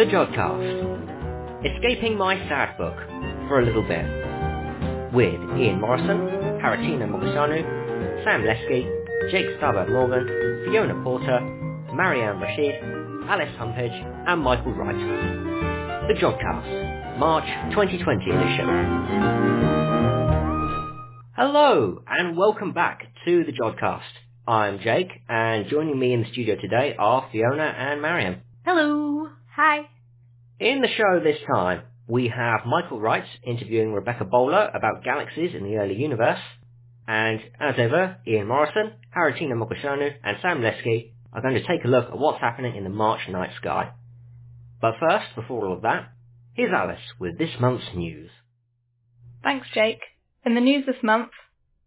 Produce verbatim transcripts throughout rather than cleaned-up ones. The Jodcast. Escaping my sad book for a little bit. With Ian Morison, Haritina Mogosanu, Sam Leske, Jake Starbert Morgan, Fiona Porter, Marianne Rashid, Alice Humpage, and Michael Wright. The Jodcast, March twenty twenty edition. Hello, and welcome back to The Jodcast. I'm Jake, and joining me in the studio today are Fiona and Marianne. Hello. Hi. In the show this time, we have Michael Wright interviewing Rebecca Bowler about galaxies in the early universe. And as ever, Ian Morison, Haritina Mogosanu and Sam Leske are going to take a look at what's happening in the March night sky. But first, before all of that, here's Alice with this month's news. Thanks, Jake. In the news this month,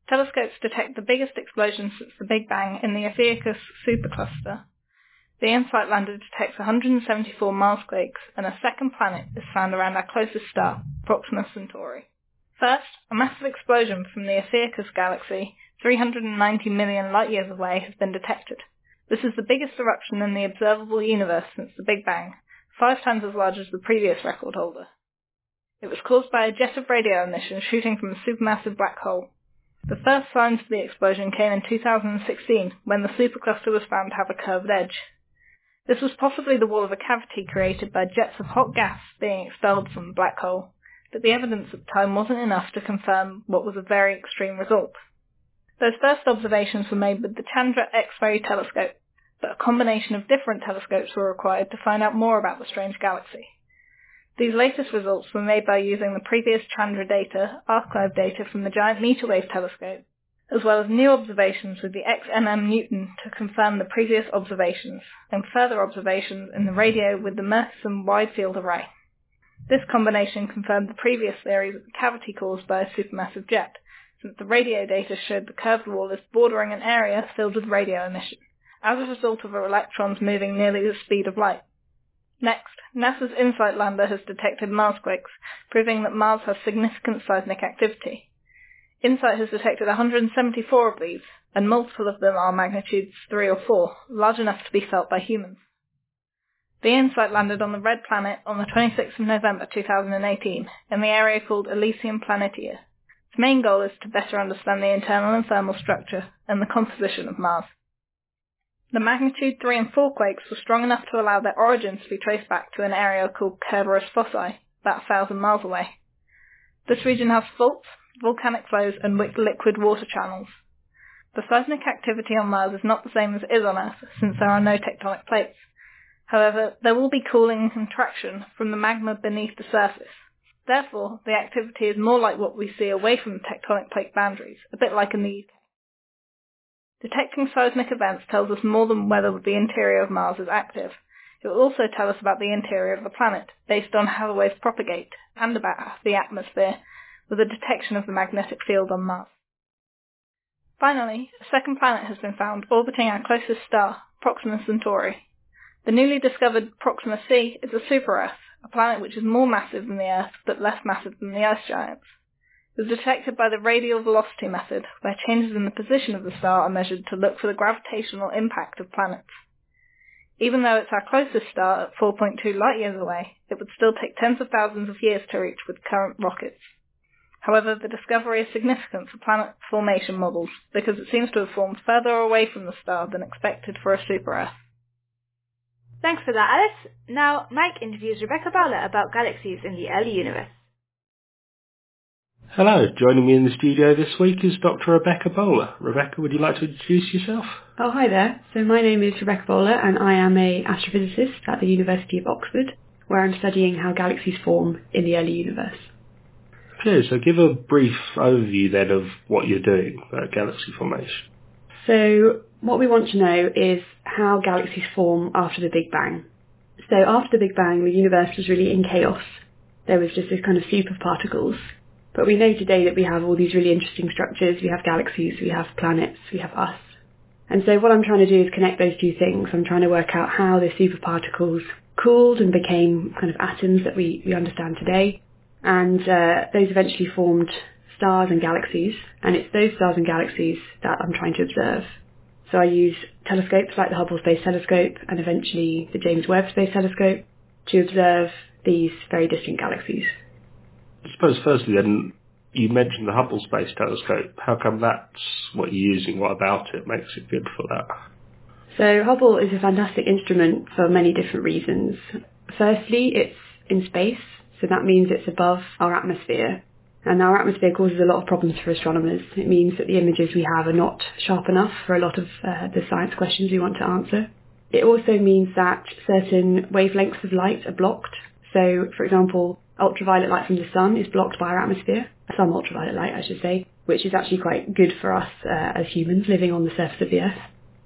telescopes detect the biggest explosion since the Big Bang in the Ophiuchus supercluster. The InSight lander detects one hundred seventy-four Marsquakes, and a second planet is found around our closest star, Proxima Centauri. First, a massive explosion from the Ophiuchus galaxy, three hundred ninety million light-years away, has been detected. This is the biggest eruption in the observable universe since the Big Bang, five times as large as the previous record holder. It was caused by a jet of radio emission shooting from a supermassive black hole. The first signs of the explosion came in two thousand sixteen, when the supercluster was found to have a curved edge. This was possibly the wall of a cavity created by jets of hot gas being expelled from the black hole, but the evidence at the time wasn't enough to confirm what was a very extreme result. Those first observations were made with the Chandra X-ray telescope, but a combination of different telescopes were required to find out more about the strange galaxy. These latest results were made by using the previous Chandra data, archive data from the Giant Meter Wave telescope, as well as new observations with the X M M Newton to confirm the previous observations, and further observations in the radio with the Murchison Wide Field Array. This combination confirmed the previous theory that the cavity caused by a supermassive jet, since the radio data showed the curved wall as bordering an area filled with radio emission, as a result of electrons moving nearly the speed of light. Next, NASA's InSight lander has detected Marsquakes, proving that Mars has significant seismic activity. InSight has detected one hundred seventy-four of these, and multiple of them are magnitudes three or four, large enough to be felt by humans. The InSight landed on the Red Planet on the twenty-sixth of November two thousand eighteen, in the area called Elysium Planitia. Its main goal is to better understand the internal and thermal structure and the composition of Mars. The magnitude three and four quakes were strong enough to allow their origins to be traced back to an area called Kerberos Fossae, about one thousand miles away. This region has faults, volcanic flows and liquid water channels. The seismic activity on Mars is not the same as it is on Earth, since there are no tectonic plates. However, there will be cooling and contraction from the magma beneath the surface. Therefore, the activity is more like what we see away from the tectonic plate boundaries, a bit like in the U K. Detecting seismic events tells us more than whether the interior of Mars is active. It will also tell us about the interior of the planet, based on how the waves propagate, and about the atmosphere, with a detection of the magnetic field on Mars. Finally, a second planet has been found orbiting our closest star, Proxima Centauri. The newly discovered Proxima C is a super-Earth, a planet which is more massive than the Earth but less massive than the ice giants. It was detected by the radial velocity method, where changes in the position of the star are measured to look for the gravitational impact of planets. Even though it's our closest star at four point two light years away, it would still take tens of thousands of years to reach with current rockets. However, the discovery is significant for planet formation models, because it seems to have formed further away from the star than expected for a super-Earth. Thanks for that, Alice. Now, Mike interviews Rebecca Bowler about galaxies in the early universe. Hello, joining me in the studio this week is Doctor Rebecca Bowler. Rebecca, would you like to introduce yourself? Oh, hi there. So my name is Rebecca Bowler, and I am an astrophysicist at the University of Oxford, where I'm studying how galaxies form in the early universe. Okay, so give a brief overview then of what you're doing about galaxy formation. So what we want to know is how galaxies form after the Big Bang. So after the Big Bang, the universe was really in chaos. There was just this kind of soup of particles. But we know today that we have all these really interesting structures. We have galaxies, we have planets, we have us. And so what I'm trying to do is connect those two things. I'm trying to work out how the super particles cooled and became kind of atoms that we, we understand today. And uh, those eventually formed stars and galaxies, and it's those stars and galaxies that I'm trying to observe. So I use telescopes like the Hubble Space Telescope and eventually the James Webb Space Telescope to observe these very distant galaxies. I suppose firstly then, you mentioned the Hubble Space Telescope. How come that's what you're using? What about it makes it good for that? So Hubble is a fantastic instrument for many different reasons. Firstly, it's in space, so that means it's above our atmosphere. And our atmosphere causes a lot of problems for astronomers. It means that the images we have are not sharp enough for a lot of uh, the science questions we want to answer. It also means that certain wavelengths of light are blocked. So, for example, ultraviolet light from the sun is blocked by our atmosphere, some ultraviolet light I should say, which is actually quite good for us uh, as humans living on the surface of the Earth.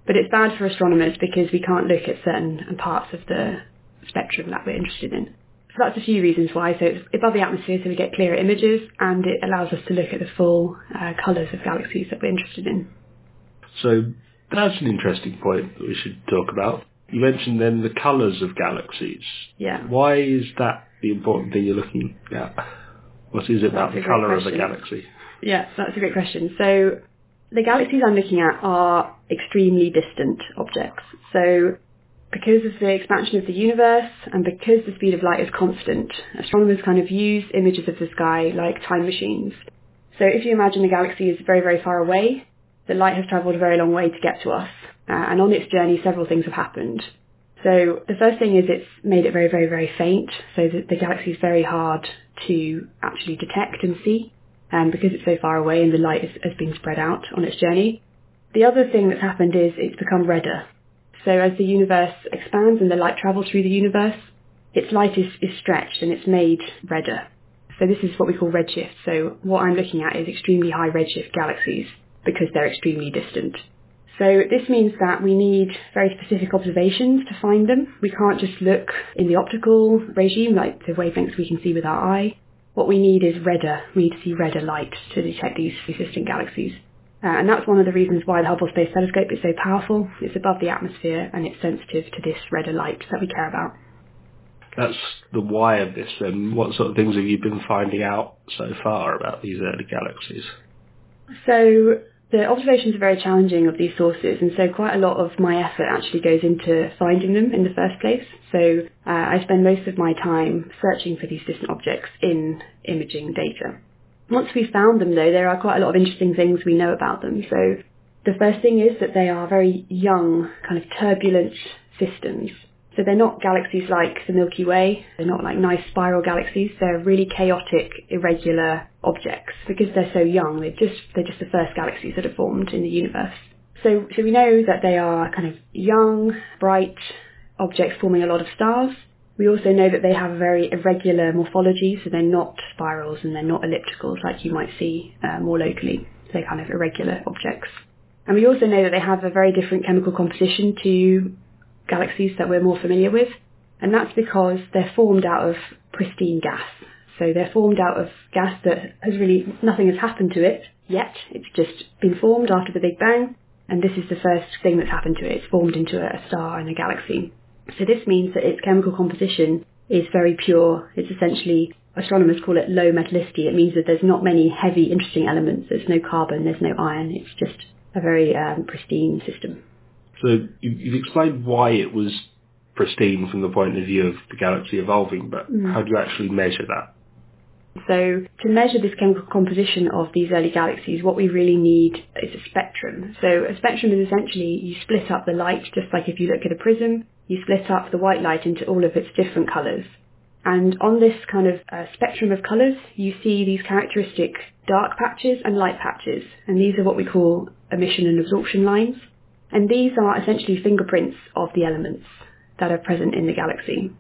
But it's bad for astronomers because we can't look at certain parts of the spectrum that we're interested in. So that's a few reasons why. So it's above the atmosphere, so we get clearer images, and it allows us to look at the full uh, colours of galaxies that we're interested in. So that's an interesting point that we should talk about. You mentioned then the colours of galaxies. Yeah. Why is that the important thing you're looking at? What is it about the colour of a galaxy? Yeah, that's a great question. So the galaxies I'm looking at are extremely distant objects. So because of the expansion of the universe and because the speed of light is constant, astronomers kind of use images of the sky like time machines. So if you imagine the galaxy is very, very far away, the light has travelled a very long way to get to us. Uh, and on its journey, several things have happened. So the first thing is it's made it very, very, very faint, so that the galaxy is very hard to actually detect and see, um, because it's so far away and the light is, has been spread out on its journey. The other thing that's happened is it's become redder. So as the universe expands and the light travels through the universe, its light is, is stretched and it's made redder. So this is what we call redshift. So what I'm looking at is extremely high redshift galaxies because they're extremely distant. So this means that we need very specific observations to find them. We can't just look in the optical regime, like the wavelengths we can see with our eye. What we need is redder. We need to see redder light to detect these distant galaxies. Uh, and that's one of the reasons why the Hubble Space Telescope is so powerful. It's above the atmosphere and it's sensitive to this redder light that we care about. That's the why of this then. What sort of things have you been finding out so far about these early galaxies? So the observations are very challenging of these sources, and so quite a lot of my effort actually goes into finding them in the first place. So uh, I spend most of my time searching for these distant objects in imaging data. Once we've found them, though, there are quite a lot of interesting things we know about them. So the first thing is that they are very young, kind of turbulent systems. So they're not galaxies like the Milky Way. They're not like nice spiral galaxies. They're really chaotic, irregular objects because they're so young. They're just they're just the first galaxies that have formed in the universe. So so we know that they are kind of young, bright objects forming a lot of stars. We also know that they have a very irregular morphology, so they're not spirals and they're not ellipticals like you might see uh, more locally. They're kind of irregular objects. And we also know that they have a very different chemical composition to galaxies that we're more familiar with, and that's because they're formed out of pristine gas. So they're formed out of gas that has really, nothing has happened to it yet. It's just been formed after the Big Bang, and this is the first thing that's happened to it. It's formed into a star and a galaxy. So this means that its chemical composition is very pure. It's essentially, astronomers call it low metallicity. It means that there's not many heavy, interesting elements. There's no carbon, there's no iron. It's just a very um, pristine system. So you've explained why it was pristine from the point of view of the galaxy evolving, but mm. how do you actually measure that? So to measure this chemical composition of these early galaxies, what we really need is a spectrum. So a spectrum is essentially you split up the light, just like if you look at a prism, you split up the white light into all of its different colours. And on this kind of uh, spectrum of colours, you see these characteristic dark patches and light patches. And these are what we call emission and absorption lines. And these are essentially fingerprints of the elements that are present in the galaxy.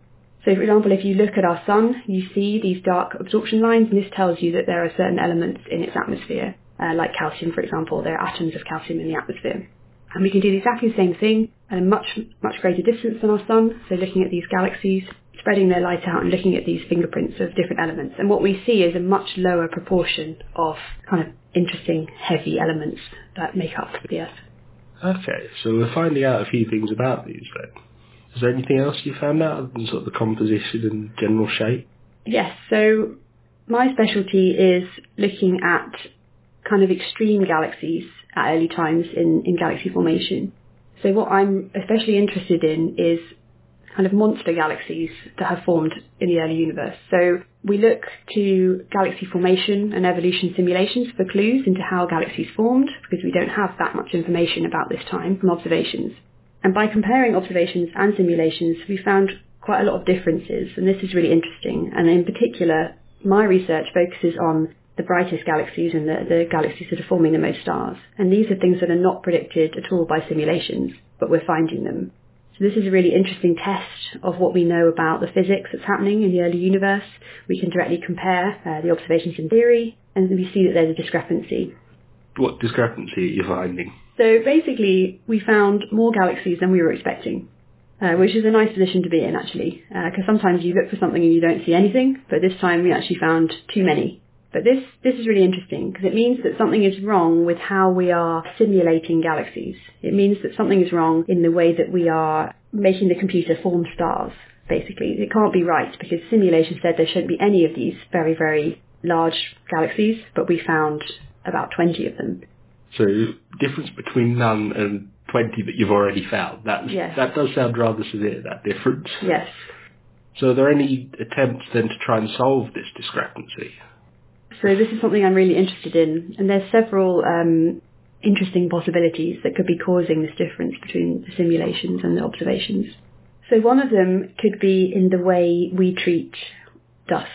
So for example, if you look at our sun, you see these dark absorption lines, and this tells you that there are certain elements in its atmosphere, uh, like calcium, for example. There are atoms of calcium in the atmosphere. And we can do exactly the same thing at a much, much greater distance than our sun, so looking at these galaxies, spreading their light out and looking at these fingerprints of different elements. And what we see is a much lower proportion of kind of interesting, heavy elements that make up the Earth. Okay, so we're finding out a few things about these then. Is there anything else you found out other than sort of the composition and general shape? Yes, so my specialty is looking at kind of extreme galaxies at early times in, in galaxy formation. So what I'm especially interested in is kind of monster galaxies that have formed in the early universe. So we look to galaxy formation and evolution simulations for clues into how galaxies formed, because we don't have that much information about this time from observations. And by comparing observations and simulations, we found quite a lot of differences, and this is really interesting. And in particular, my research focuses on the brightest galaxies and the, the galaxies that are forming the most stars. And these are things that are not predicted at all by simulations, but we're finding them. So this is a really interesting test of what we know about the physics that's happening in the early universe. We can directly compare uh, the observations in theory, and we see that there's a discrepancy. What discrepancy are you finding? So basically, we found more galaxies than we were expecting, uh, which is a nice position to be in, actually, because uh, sometimes you look for something and you don't see anything, but this time we actually found too many. But this, this is really interesting because it means that something is wrong with how we are simulating galaxies. It means that something is wrong in the way that we are making the computer form stars, basically. It can't be right because simulation said there shouldn't be any of these very, very large galaxies, but we found about twenty of them. So difference between none and twenty that you've already found. That, yes. That does sound rather severe, that difference. Yes. So are there any attempts then to try and solve this discrepancy? So this is something I'm really interested in, and there's several um, interesting possibilities that could be causing this difference between the simulations and the observations. So one of them could be in the way we treat dust.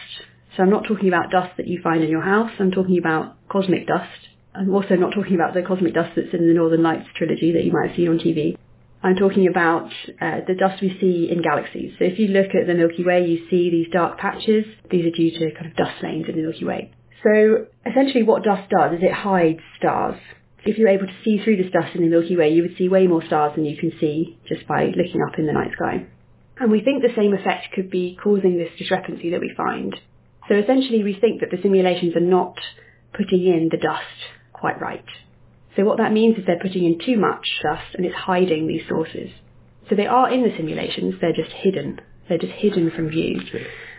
So I'm not talking about dust that you find in your house, I'm talking about cosmic dust. I'm also not talking about the cosmic dust that's in the Northern Lights trilogy that you might have seen on T V. I'm talking about uh, the dust we see in galaxies. So if you look at the Milky Way, you see these dark patches. These are due to kind of dust lanes in the Milky Way. So essentially what dust does is it hides stars. If you're able to see through this dust in the Milky Way, you would see way more stars than you can see just by looking up in the night sky. And we think the same effect could be causing this discrepancy that we find. So essentially we think that the simulations are not putting in the dust quite right. So what that means is they're putting in too much dust and it's hiding these sources. So they are in the simulations, they're just hidden. They're just hidden from view.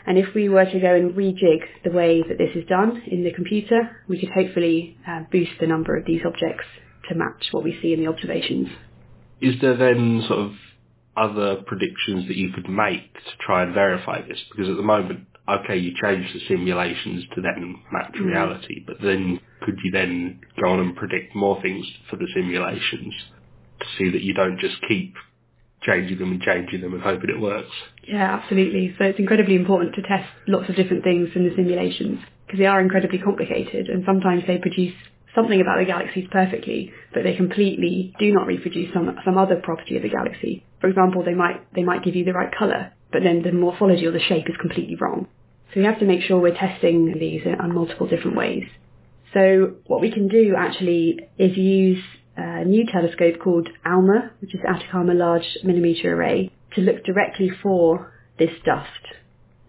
And if we were to go and rejig the way that this is done in the computer, we could hopefully uh, boost the number of these objects to match what we see in the observations. Is there then sort of other predictions that you could make to try and verify this? Because at the moment, okay, you change the simulations to then match mm. reality, but then could you then go on and predict more things for the simulations to see that you don't just keep changing them and changing them and hoping it works? Yeah, absolutely. So it's incredibly important to test lots of different things in the simulations because they are incredibly complicated and sometimes they produce something about the galaxies perfectly, but they completely do not reproduce some some other property of the galaxy. For example, they might they might give you the right colour, but then the morphology or the shape is completely wrong. So we have to make sure we're testing these in multiple different ways. So what we can do actually is use a new telescope called ALMA, which is Atacama Large Millimeter Array, to look directly for this dust.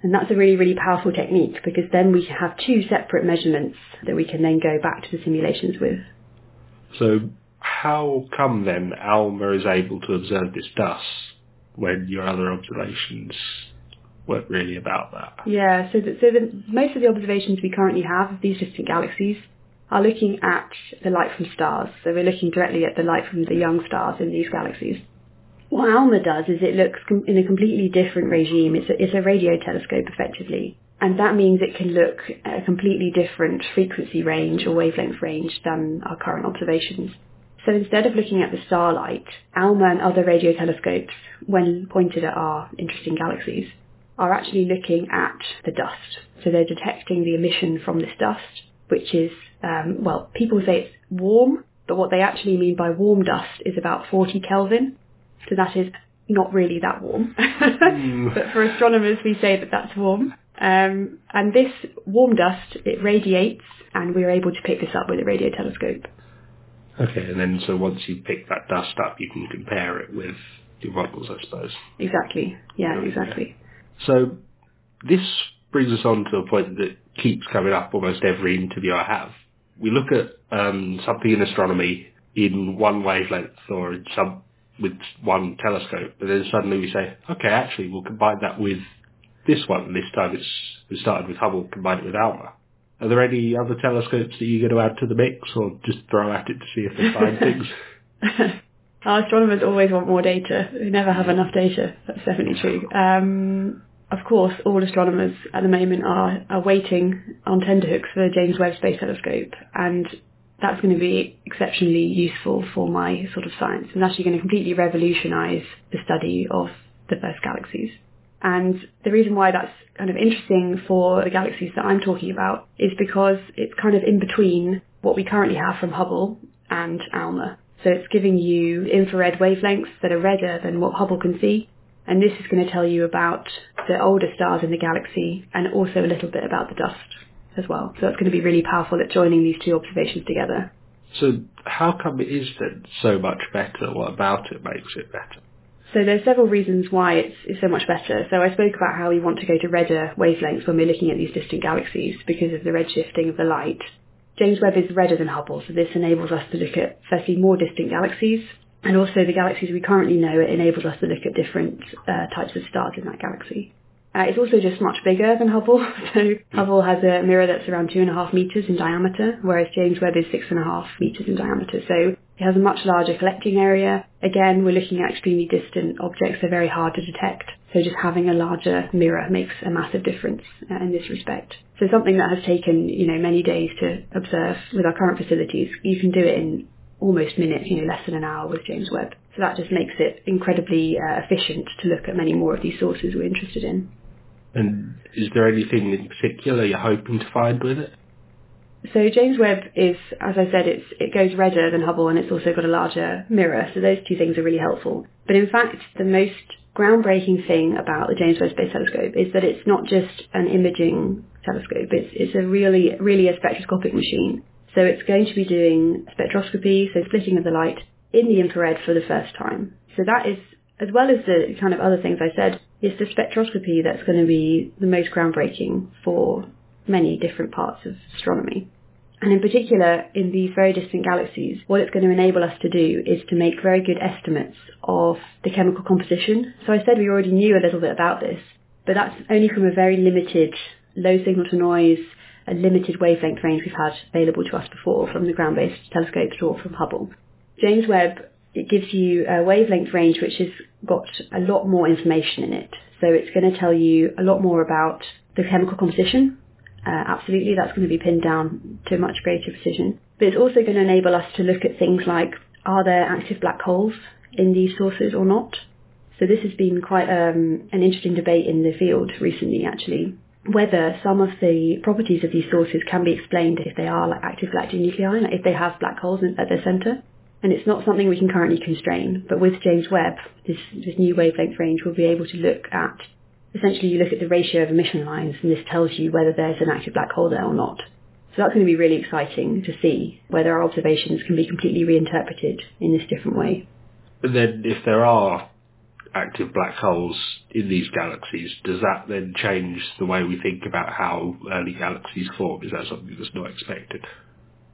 And that's a really, really powerful technique because then we have two separate measurements that we can then go back to the simulations with. So how come then ALMA is able to observe this dust when your other observations weren't really about that? Yeah, so, the, so the, most of the observations we currently have of these distant galaxies are looking at the light from stars. So we're looking directly at the light from the young stars in these galaxies. What ALMA does is it looks com- in a completely different regime. It's a, it's a radio telescope, effectively. And that means it can look at a completely different frequency range or wavelength range than our current observations. So instead of looking at the starlight, ALMA and other radio telescopes, when pointed at our interesting galaxies, are actually looking at the dust. So they're detecting the emission from this dust, which is, um, well, people say it's warm, but what they actually mean by warm dust is about forty Kelvin. So that is not really that warm. mm. But for astronomers, we say that that's warm. Um, and this warm dust, it radiates, and we're able to pick this up with a radio telescope. Okay, and then so once you pick that dust up, you can compare it with your models, I suppose. Exactly. Yeah, yeah. Exactly. So this brings us on to a point that keeps coming up almost every interview I have. We look at um, something in astronomy in one wavelength or in some, with one telescope, but then suddenly we say, okay, actually, we'll combine that with this one. This time it's, we started with Hubble, combined it with ALMA. Are there any other telescopes that you're going to add to the mix or just throw at it to see if they find things? Our astronomers always want more data. We never have enough data. That's definitely true. Um, of course, all astronomers at the moment are, are waiting on tenterhooks for the James Webb Space Telescope, and that's going to be exceptionally useful for my sort of science. It's actually going to completely revolutionise the study of the first galaxies. And the reason why that's kind of interesting for the galaxies that I'm talking about is because it's kind of in between what we currently have from Hubble and ALMA. So it's giving you infrared wavelengths that are redder than what Hubble can see. And this is going to tell you about the older stars in the galaxy and also a little bit about the dust as well. So it's going to be really powerful at joining these two observations together. So how come it is then so much better? What about it makes it better? So there's several reasons why it's, it's so much better. So I spoke about how we want to go to redder wavelengths when we're looking at these distant galaxies because of the redshifting of the light. James Webb is redder than Hubble, so this enables us to look at, firstly, more distant galaxies, and also the galaxies we currently know. It enables us to look at different uh, types of stars in that galaxy. Uh, it's also just much bigger than Hubble. So Hubble has a mirror that's around two and a half metres in diameter, whereas James Webb is six and a half metres in diameter. So it has a much larger collecting area. Again, we're looking at extremely distant objects. They're very hard to detect. So just having a larger mirror makes a massive difference uh, in this respect. So something that has taken, you know, many days to observe with our current facilities, you can do it in almost minutes, you know, less than an hour with James Webb. So that just makes it incredibly uh, efficient to look at many more of these sources we're interested in. And is there anything in particular you're hoping to find with it? So James Webb is, as I said, it's, it goes redder than Hubble, and it's also got a larger mirror, so those two things are really helpful. But in fact, the most groundbreaking thing about the James Webb Space Telescope is that it's not just an imaging telescope, it's, it's a really, really a spectroscopic machine. So it's going to be doing spectroscopy, so splitting of the light, in the infrared for the first time. So that is, as well as the kind of other things I said, it's the spectroscopy that's going to be the most groundbreaking for many different parts of astronomy. And in particular, in these very distant galaxies, what it's going to enable us to do is to make very good estimates of the chemical composition. So I said we already knew a little bit about this, but that's only from a very limited low signal to noise, a limited wavelength range we've had available to us before from the ground-based telescopes or from Hubble. James Webb, it gives you a wavelength range which has got a lot more information in it. So it's going to tell you a lot more about the chemical composition. Uh, absolutely, that's going to be pinned down to much greater precision. But it's also going to enable us to look at things like, are there active black holes in these sources or not? So this has been quite um, an interesting debate in the field recently, actually, whether some of the properties of these sources can be explained if they are like active galactic nuclei, like if they have black holes in, at their centre. And it's not something we can currently constrain, but with James Webb, this, this new wavelength range, we'll be able to look at, essentially you look at the ratio of emission lines, and this tells you whether there's an active black hole there or not. So that's going to be really exciting to see whether our observations can be completely reinterpreted in this different way. But then if there are active black holes in these galaxies, does that then change the way we think about how early galaxies form? Is that something that's not expected?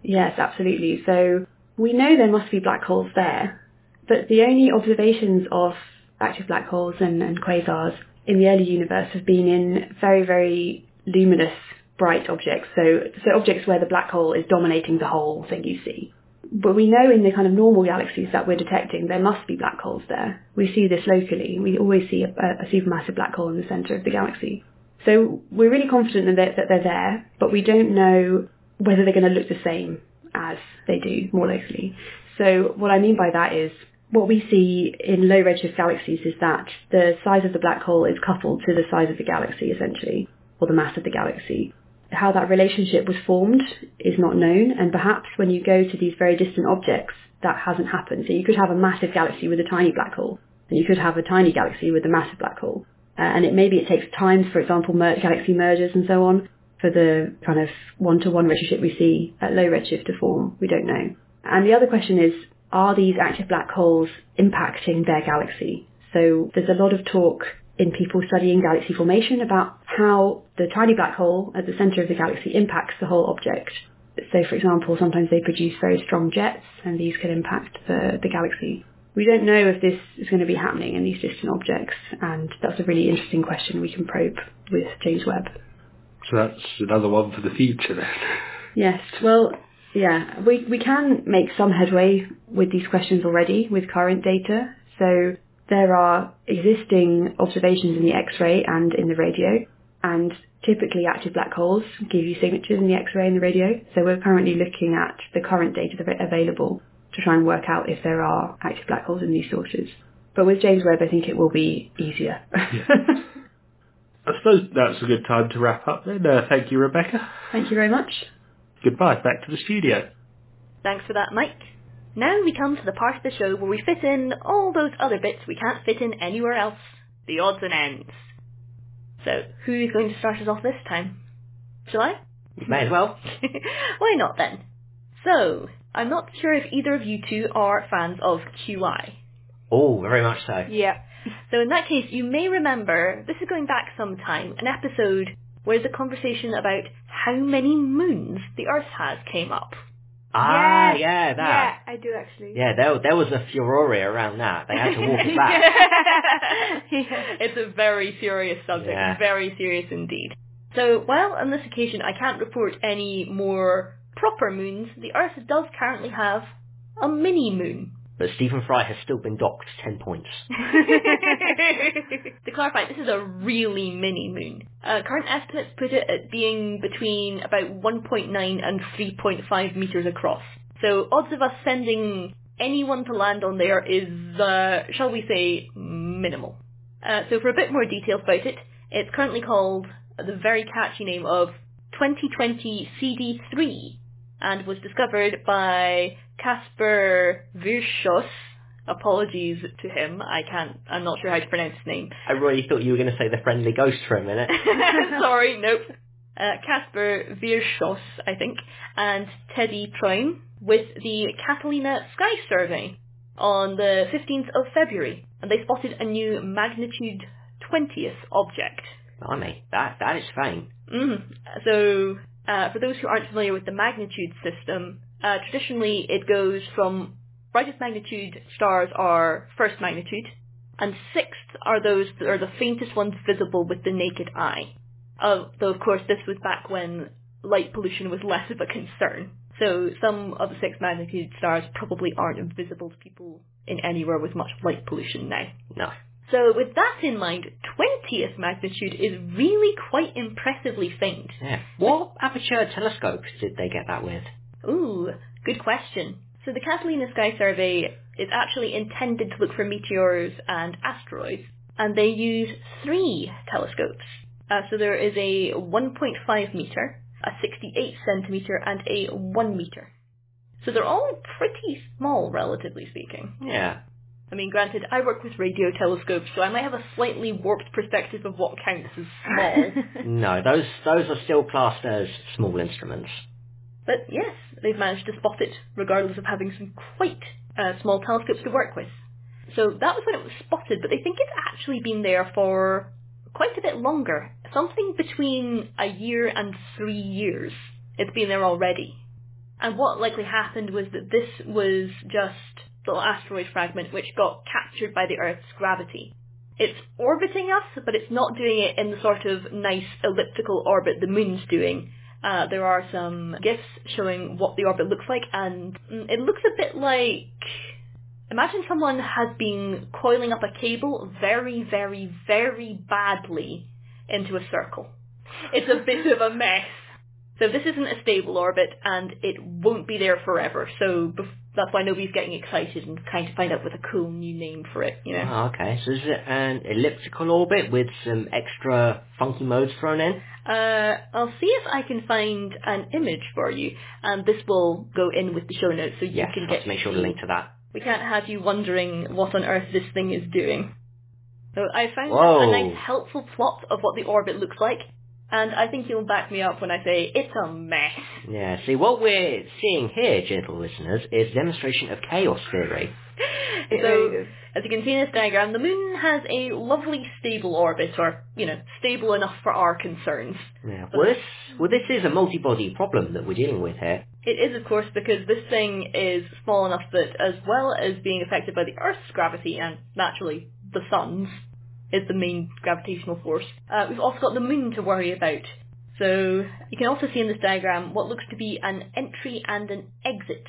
Yes, absolutely. So we know there must be black holes there, but the only observations of active black holes and, and quasars in the early universe have been in very, very luminous, bright objects, so, so objects where the black hole is dominating the whole thing you see. But we know in the kind of normal galaxies that we're detecting, there must be black holes there. We see this locally. We always see a, a supermassive black hole in the centre of the galaxy. So we're really confident that they're, that they're there, but we don't know whether they're going to look the same as they do more locally. So what I mean by that is what we see in low redshift galaxies is that the size of the black hole is coupled to the size of the galaxy, essentially, or the mass of the galaxy. How that relationship was formed is not known, and perhaps when you go to these very distant objects, that hasn't happened. So you could have a massive galaxy with a tiny black hole, and you could have a tiny galaxy with a massive black hole. Uh, and it maybe it takes time, for example, mer- galaxy mergers and so on, for the kind of one-to-one redshift we see at low redshift to form. We don't know. And the other question is, are these active black holes impacting their galaxy? So there's a lot of talk in people studying galaxy formation about how the tiny black hole at the centre of the galaxy impacts the whole object. So, for example, sometimes they produce very strong jets, and these can impact the, the galaxy. We don't know if this is going to be happening in these distant objects, and that's a really interesting question we can probe with James Webb. So that's another one for the future then. Yes, well, Yeah, we, we can make some headway with these questions already with current data. So there are existing observations in the X-ray and in the radio, and typically active black holes give you signatures in the X-ray and the radio. So we're currently looking at the current data available to try and work out if there are active black holes in these sources. But with James Webb, I think it will be easier. Yeah. I suppose that's a good time to wrap up then. Uh, thank you, Rebecca. Thank you very much. Goodbye, back to the studio. Thanks for that, Mike. Now we come to the part of the show where we fit in all those other bits we can't fit in anywhere else. The odds and ends. So, who's going to start us off this time? Shall I? You may as well. Why not then? So, I'm not sure if either of you two are fans of Q I. Oh, very much so. Yeah. So in that case, you may remember, this is going back some time, an episode where the conversation about how many moons the Earth has came up. Ah, yes. yeah, that. Yeah, I do actually. Yeah, there, there was a furore around that. They had to walk it back. yeah. Yeah. It's a very serious subject, yeah. Very serious indeed. So while on this occasion I can't report any more proper moons, the Earth does currently have a mini-moon. But Stephen Fry has still been docked ten points. To clarify, this is a really mini moon. Uh, current estimates put it at being between about one point nine and three point five metres across. So odds of us sending anyone to land on there is, uh, shall we say, minimal. Uh, so for a bit more details about it, it's currently called the very catchy name of twenty twenty C D three and was discovered by Kacper Wierzchoś. Apologies to him. I can't, I'm not sure how to pronounce his name. I really thought you were going to say the friendly ghost for a minute. Sorry, nope. Uh, Kacper Wierzchoś, I think, and Teddy Trine with the Catalina Sky Survey on the fifteenth of February. And they spotted a new magnitude twentieth object. Blimey, that, that is fine. Mm-hmm. So, uh, for those who aren't familiar with the magnitude system, Uh, traditionally, it goes from brightest magnitude stars are first magnitude, and sixth are those that are the faintest ones visible with the naked eye. Uh, though, of course, this was back when light pollution was less of a concern. So some of the sixth magnitude stars probably aren't visible to people in anywhere with much light pollution now. No. So with that in mind, twentieth magnitude is really quite impressively faint. Yeah. What aperture telescopes did they get that with? Ooh, good question. So the Catalina Sky Survey is actually intended to look for meteors and asteroids, and they use three telescopes. Uh, so there is a one point five metre, a sixty-eight centimetre, and a one metre. So they're all pretty small, relatively speaking. Yeah. I mean, granted, I work with radio telescopes, so I might have a slightly warped perspective of what counts as small. No, those those are still classed as small instruments. But yes, they've managed to spot it, regardless of having some quite uh, small telescopes to work with. So that was when it was spotted, but they think it's actually been there for quite a bit longer. Something between a year and three years. It's been there already. And what likely happened was that this was just a little asteroid fragment which got captured by the Earth's gravity. It's orbiting us, but it's not doing it in the sort of nice elliptical orbit the moon's doing. Uh, there are some GIFs showing what the orbit looks like, and it looks a bit like... Imagine someone has been coiling up a cable very, very, very badly into a circle. It's a bit of a mess. So this isn't a stable orbit, and it won't be there forever, so bef- that's why nobody's getting excited and trying to find out with a cool new name for it, you know? Oh, okay, so is it an elliptical orbit with some extra funky modes thrown in? Uh, I'll see if I can find an image for you, and this will go in with the show notes so you yes, can get... Yes, make sure to link to that. We can't have you wondering what on earth this thing is doing. So I found Whoa. a nice helpful plot of what the orbit looks like, and I think you'll back me up when I say it's a mess. Yeah, see, what we're seeing here, gentle listeners, is demonstration of chaos theory. So, as you can see in this diagram, the moon has a lovely stable orbit, or, you know, stable enough for our concerns. Yeah. Well this, well, this is a multi-body problem that we're dealing with here. It is, of course, because this thing is small enough that, as well as being affected by the Earth's gravity, and naturally the sun's, is the main gravitational force, uh, we've also got the moon to worry about. So you can also see in this diagram what looks to be an entry and an exit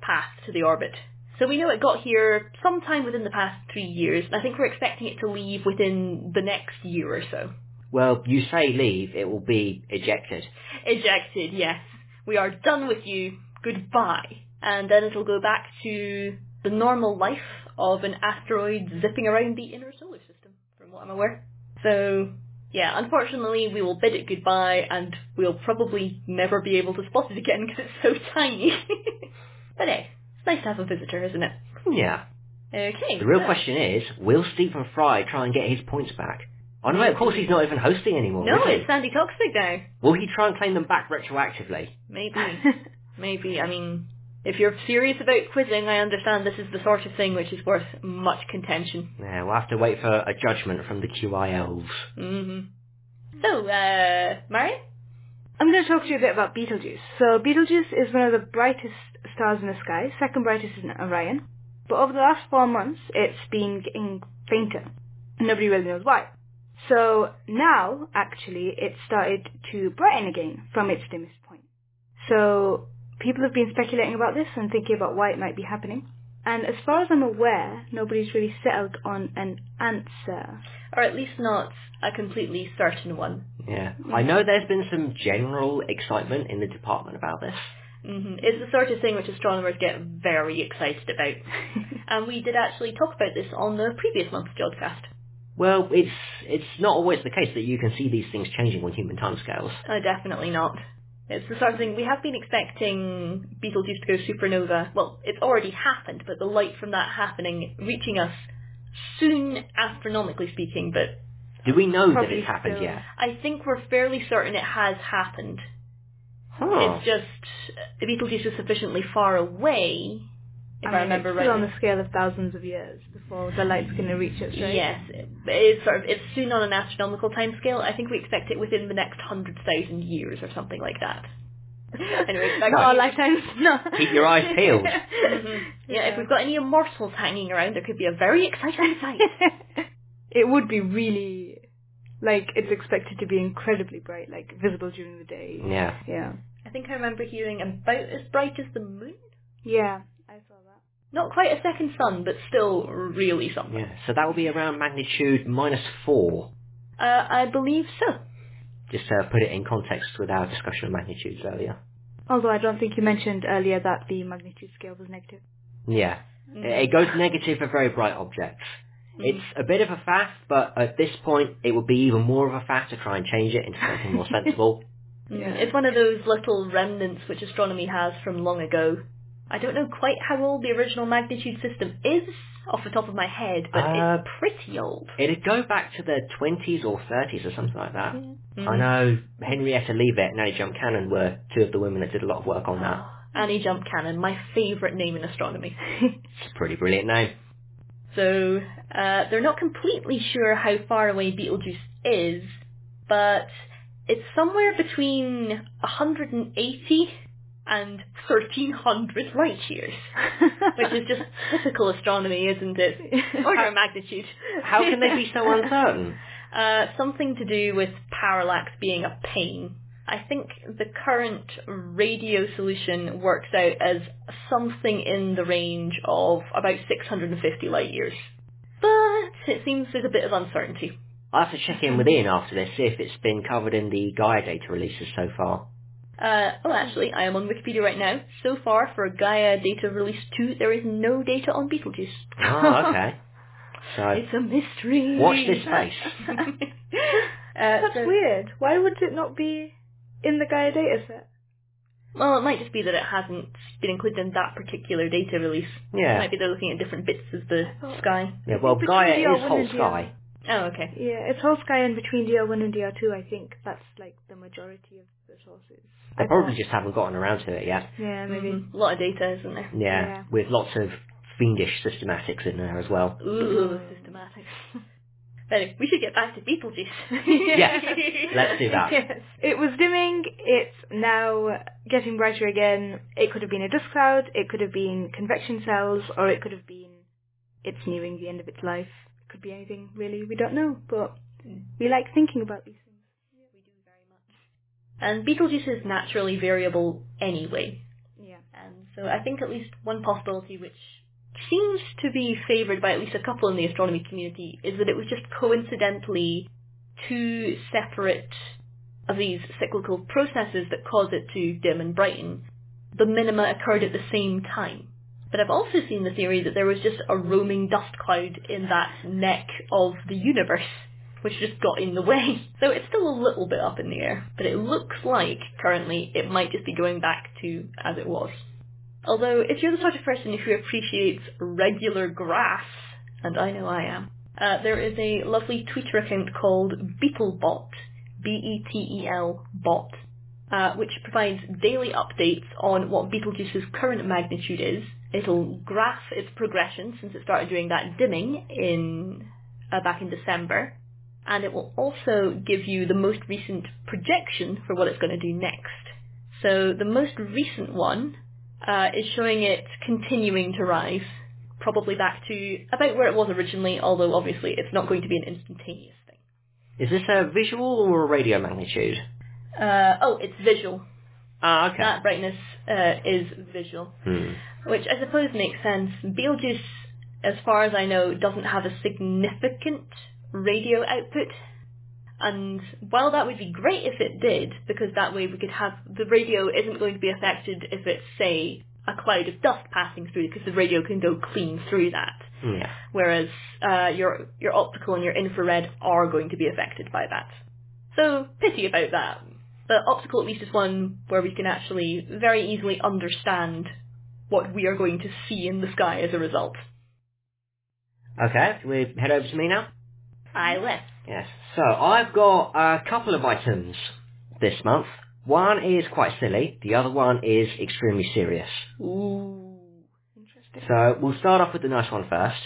path to the orbit. So we know it got here sometime within the past three years, and I think we're expecting it to leave within the next year or so. Well, you say leave, it will be ejected. Ejected, yes. We are done with you. Goodbye. And then it'll go back to the normal life of an asteroid zipping around the inner solar system, from what I'm aware. So, yeah, unfortunately we will bid it goodbye, and we'll probably never be able to spot it again because it's so tiny. But hey, it's nice to have a visitor, isn't it? Yeah. Okay. The real so. question is, will Stephen Fry try and get his points back? Oh no, of course he's not even hosting anymore. No, it's Sandy Toksvig now. Will he try and claim them back retroactively? Maybe. Maybe. I mean, if you're serious about quizzing, I understand this is the sort of thing which is worth much contention. Yeah, we'll have to wait for a judgment from the Q I elves. Mm-hmm. So, uh, Marianne? I'm going to talk to you a bit about Betelgeuse. So Betelgeuse is one of the brightest stars in the sky, second brightest in Orion. But over the last four months, it's been getting fainter. Nobody really knows why. So now, actually, it started to brighten again from its dimmest point. So people have been speculating about this and thinking about why it might be happening. And as far as I'm aware, nobody's really settled on an answer. Or at least not a completely certain one. Yeah. I know there's been some general excitement in the department about this. Mm-hmm. It's the sort of thing which astronomers get very excited about. And we did actually talk about this on the previous month's Jodcast. Well, it's it's not always the case that you can see these things changing on human timescales. Oh, definitely not. It's the sort of thing we have been expecting Betelgeuse to go supernova. Well, it's already happened, but the light from that happening reaching us soon, astronomically speaking, but... Do we know that it's happened still, yet? I think we're fairly certain it has happened. Huh. It's just Betelgeuse was sufficiently far away... If I, mean, I remember it's right, still on the scale of thousands of years before the light's going to reach us, right? Yes, it, it's sort of it's soon on an astronomical timescale. I think we expect it within the next hundred thousand years or something like that. Anyway, back our lifetimes. No. Keep your eyes peeled. Mm-hmm. Yeah, yeah, if we've got any immortals hanging around, there could be a very exciting sight. It would be really, like, it's expected to be incredibly bright, like visible during the day. Yeah, yeah. I think I remember hearing about as bright as the moon. Yeah. I saw that. Not quite a second sun, but still really something. Yeah, so that will be around magnitude minus four. Uh, I believe so. Just to uh, put it in context with our discussion of magnitudes earlier. Although I don't think you mentioned earlier that the magnitude scale was negative. Yeah, mm. it, it goes negative for very bright objects. Mm. It's a bit of a faff, but at this point it would be even more of a faff to try and change it into something more sensible. Yeah. It's one of those little remnants which astronomy has from long ago. I don't know quite how old the original magnitude system is off the top of my head, but uh, it's pretty old. It'd go back to the twenties or thirties or something like that. Mm-hmm. I know Henrietta Leavitt and Annie Jump Cannon were two of the women that did a lot of work on that. Oh, Annie Jump Cannon, my favourite name in astronomy. It's a pretty brilliant name. So, uh, they're not completely sure how far away Betelgeuse is, but it's somewhere between one hundred eighty and thirteen hundred light years, which is just typical astronomy, isn't it? Order of magnitude. How can they be so uncertain? Uh, something to do with parallax being a pain. I think the current radio solution works out as something in the range of about six hundred fifty light years. But it seems there's a bit of uncertainty. I'll have to check in with Ian after this, see if it's been covered in the Gaia data releases so far. Uh, oh, actually, I am on Wikipedia right now. So far, for Gaia data release two, there is no data on Betelgeuse. Oh, okay. So it's a mystery. Watch this space. uh, That's so, weird. Why would it not be in the Gaia data set? Well, it might just be that it hasn't been included in that particular data release. Yeah. It might be they're looking at different bits of the oh. sky. Yeah, well, Gaia is whole sky. Oh, okay. Yeah, it's whole sky in between D R one and D R two, I think. That's, like, the majority of the sources. They probably just haven't gotten around to it yet. Yeah, maybe. Mm-hmm. A lot of data, isn't there? Yeah, yeah, with lots of fiendish systematics in there as well. Ooh, systematics. Anyway, we should get back to Betelgeuse. Yes, let's do that. Yes. It was dimming, it's now getting brighter again. It could have been a dust cloud, it could have been convection cells, or it could have been it's nearing the end of its life. Could be anything, really. We don't know, but we like thinking about these things. Yeah, we do very much. And Betelgeuse is naturally variable anyway. Yeah. And so I think at least one possibility which seems to be favoured by at least a couple in the astronomy community is that it was just coincidentally two separate of these cyclical processes that cause it to dim and brighten. The minima occurred at the same time. But I've also seen the theory that there was just a roaming dust cloud in that neck of the universe, which just got in the way. So it's still a little bit up in the air, but it looks like, currently, it might just be going back to as it was. Although, if you're the sort of person who appreciates regular graphs, and I know I am, uh, there is a lovely Twitter account called BeetleBot, B E T E L, bot, uh, which provides daily updates on what Betelgeuse's current magnitude is. It'll graph its progression since it started doing that dimming in uh, back in December, and it will also give you the most recent projection for what it's going to do next. So the most recent one uh, is showing it continuing to rise, probably back to about where it was originally, although obviously it's not going to be an instantaneous thing. Is this a visual or a radio magnitude? Uh, oh, it's visual. Ah, okay. That brightness uh, is visual, hmm. which I suppose makes sense. Betelgeuse, as far as I know, doesn't have a significant radio output, and while that would be great if it did, because that way we could have the radio isn't going to be affected if it's, say, a cloud of dust passing through, because the radio can go clean through that. Yeah. Whereas uh, your your optical and your infrared are going to be affected by that. So pity about that. But optical at least is one where we can actually very easily understand what we are going to see in the sky as a result. Okay, we head over to me now. I will. Yes. So I've got a couple of items this month. One is quite silly. The other one is extremely serious. Ooh, interesting. So we'll start off with the nice one first.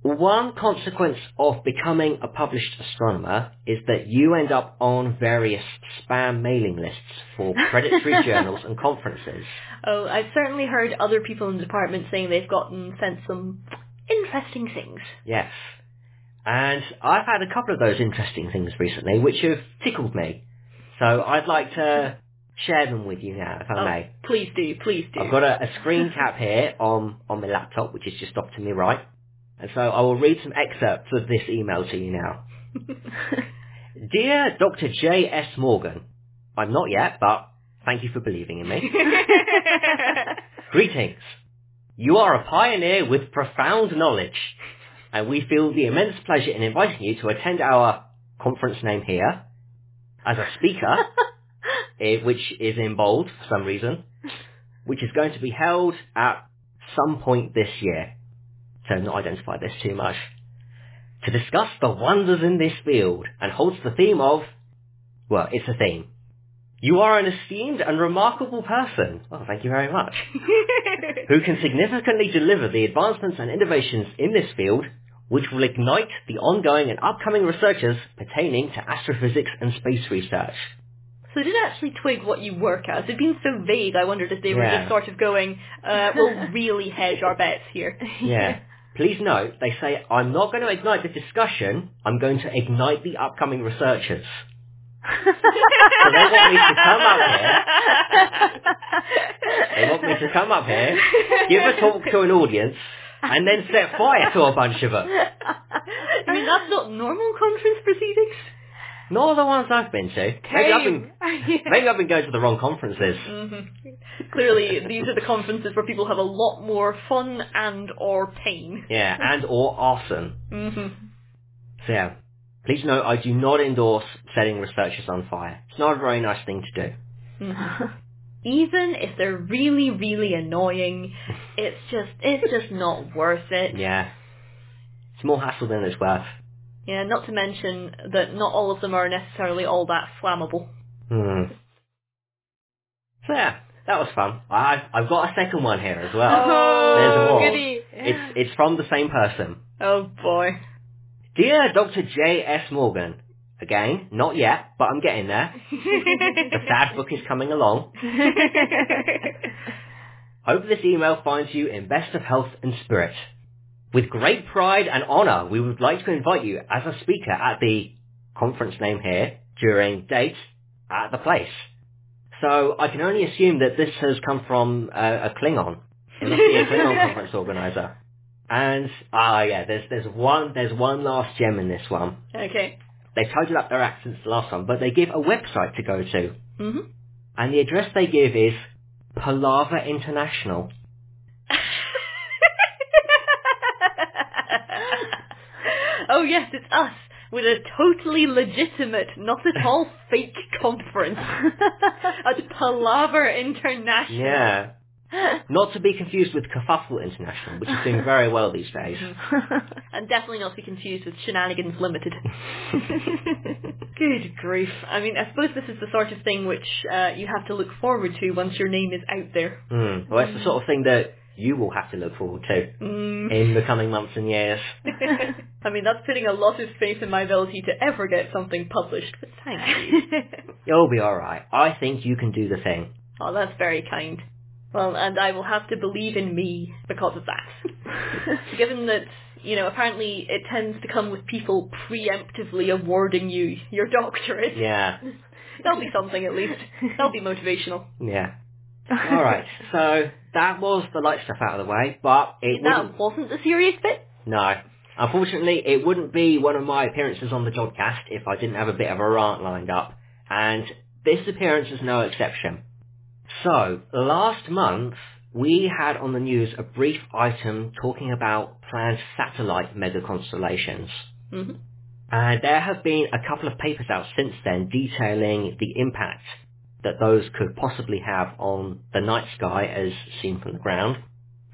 One consequence of becoming a published astronomer is that you end up on various spam mailing lists for predatory journals and conferences. Oh, I've certainly heard other people in the department saying they've gotten sent some interesting things. Yes. And I've had a couple of those interesting things recently, which have tickled me. So I'd like to share them with you now, if I oh, may. Please do, please do. I've got a, a screen cap here on, on my laptop, which is just up to me right. And so I will read some excerpts of this email to you now. Dear Doctor J S Morgan, I'm not yet, but thank you for believing in me. Greetings. You are a pioneer with profound knowledge, and we feel the immense pleasure in inviting you to attend our conference name here as a speaker, which is in bold for some reason, which is going to be held at some point this year, so not identify this too much, to discuss the wonders in this field, and holds the theme of, well, it's a theme. You are an esteemed and remarkable person, well, thank you very much, who can significantly deliver the advancements and innovations in this field, which will ignite the ongoing and upcoming researchers pertaining to astrophysics and space research. So they didn't actually twig what you work as. They've been so vague, I wondered if they were yeah. just sort of going, uh, we'll really hedge our bets here. Yeah. Please note, they say, I'm not going to ignite the discussion, I'm going to ignite the upcoming researchers. So they want me to come up here, they want me to come up here, give a talk to an audience, and then set fire to a bunch of them. I mean, that's not normal conference proceedings. Not the ones I've been to. Maybe I've been, maybe I've been going to the wrong conferences. Mm-hmm. Clearly, these are the conferences where people have a lot more fun and or pain. Yeah, and or arson. Mm-hmm. So yeah, please note I do not endorse setting researchers on fire. It's not a very nice thing to do. Mm-hmm. Even if they're really, really annoying, it's just it's just not worth it. Yeah. It's more hassle than it's worth. Yeah, not to mention that not all of them are necessarily all that flammable. Hmm. So yeah, that was fun. I've, I've got a second one here as well. Oh, there's goody. Yeah. It's, it's from the same person. Oh, boy. Dear Doctor J S Morgan, again, not yet, but I'm getting there. The sad book is coming along. Hope this email finds you in best of health and spirit. With great pride and honour, we would like to invite you as a speaker at the conference name here during date uh, the place. So I can only assume that this has come from uh, a Klingon. It must be a Klingon conference organizer. And, ah, uh, yeah, there's there's one there's one last gem in this one. Okay. They tidied up their accents since the last one, but they give a website to go to. Mm-hmm. And the address they give is Palava International. Oh, yes, it's us, with a totally legitimate, not at all fake conference at Palava International. Yeah. Not to be confused with Kerfuffle International, which is doing very well these days. And definitely not to be confused with Shenanigans Limited. Good grief. I mean, I suppose this is the sort of thing which uh, you have to look forward to once your name is out there. Mm. Well, it's the sort of thing that you will have to look forward to mm. in the coming months and years. I mean, that's putting a lot of faith in my ability to ever get something published, but thank you. You'll be alright. I think you can do the thing. Oh, that's very kind. Well, and I will have to believe in me because of that. Given that, you know, apparently it tends to come with people preemptively awarding you your doctorate. Yeah. That'll be something at least. That'll be motivational. Yeah. Alright, so that was the light stuff out of the way, but it That wasn't the serious bit? No. Unfortunately, it wouldn't be one of my appearances on the Jodcast if I didn't have a bit of a rant lined up, and this appearance is no exception. So, last month, we had on the news a brief item talking about planned satellite mega-constellations. Mm-hmm. And there have been a couple of papers out since then detailing the impact that those could possibly have on the night sky as seen from the ground,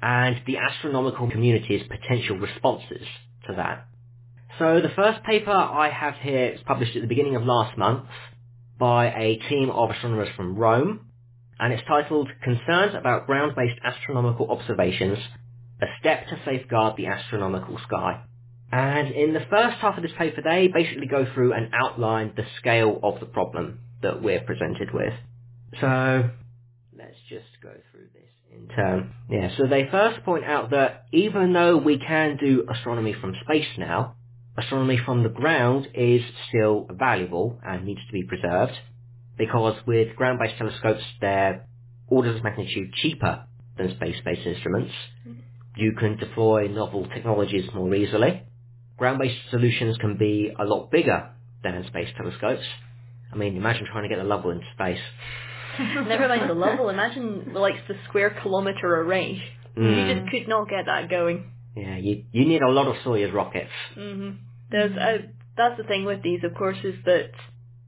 and the astronomical community's potential responses to that. So, the first paper I have here is published at the beginning of last month by a team of astronomers from Rome, and it's titled, Concerns About Ground-Based Astronomical Observations, A Step to Safeguard the Astronomical Sky. And in the first half of this paper, they basically go through and outline the scale of the problem that we're presented with. So, let's just go through this in turn. Yeah, so they first point out that even though we can do astronomy from space now, astronomy from the ground is still valuable and needs to be preserved, because with ground-based telescopes, they're orders of magnitude cheaper than space-based instruments. You can deploy novel technologies more easily. Ground-based solutions can be a lot bigger than space telescopes. I mean, imagine trying to get the Lovell into space. Never mind the Lovell. Imagine, like, the square-kilometre array. Mm. You just could not get that going. Yeah, you you need a lot of Soyuz rockets. Mm-hmm. There's a, that's the thing with these, of course, is that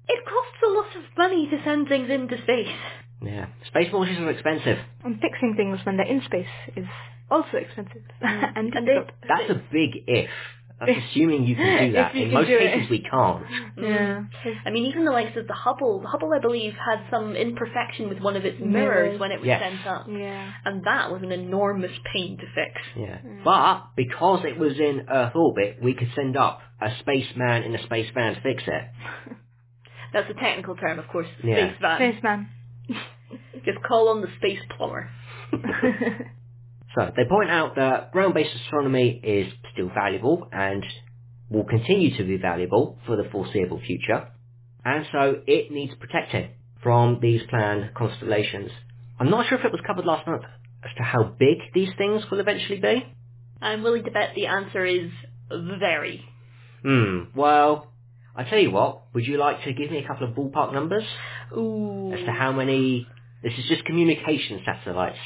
it costs a lot of money to send things into space. Yeah. Space launches are expensive. And fixing things when they're in space is also expensive. Mm. and and they, That's a big if. That's assuming you can do that. In most cases, it. we can't. Yeah. I mean, even the likes of the Hubble. The Hubble, I believe, had some imperfection with one of its mirrors when it was yes. sent up. Yeah. And that was an enormous pain to fix. Yeah. Mm. But because it was in Earth orbit, we could send up a spaceman in a space van to fix it. That's a technical term, of course. Yeah. Space van. Space van. Just call on the space plumber. So, they point out that ground-based astronomy is still valuable and will continue to be valuable for the foreseeable future. And so, it needs protecting from these planned constellations. I'm not sure if it was covered last month as to how big these things will eventually be. I'm willing to bet the answer is very. Hmm, well, I tell you what, would you like to give me a couple of ballpark numbers? Ooh. As to how many, this is just communication satellites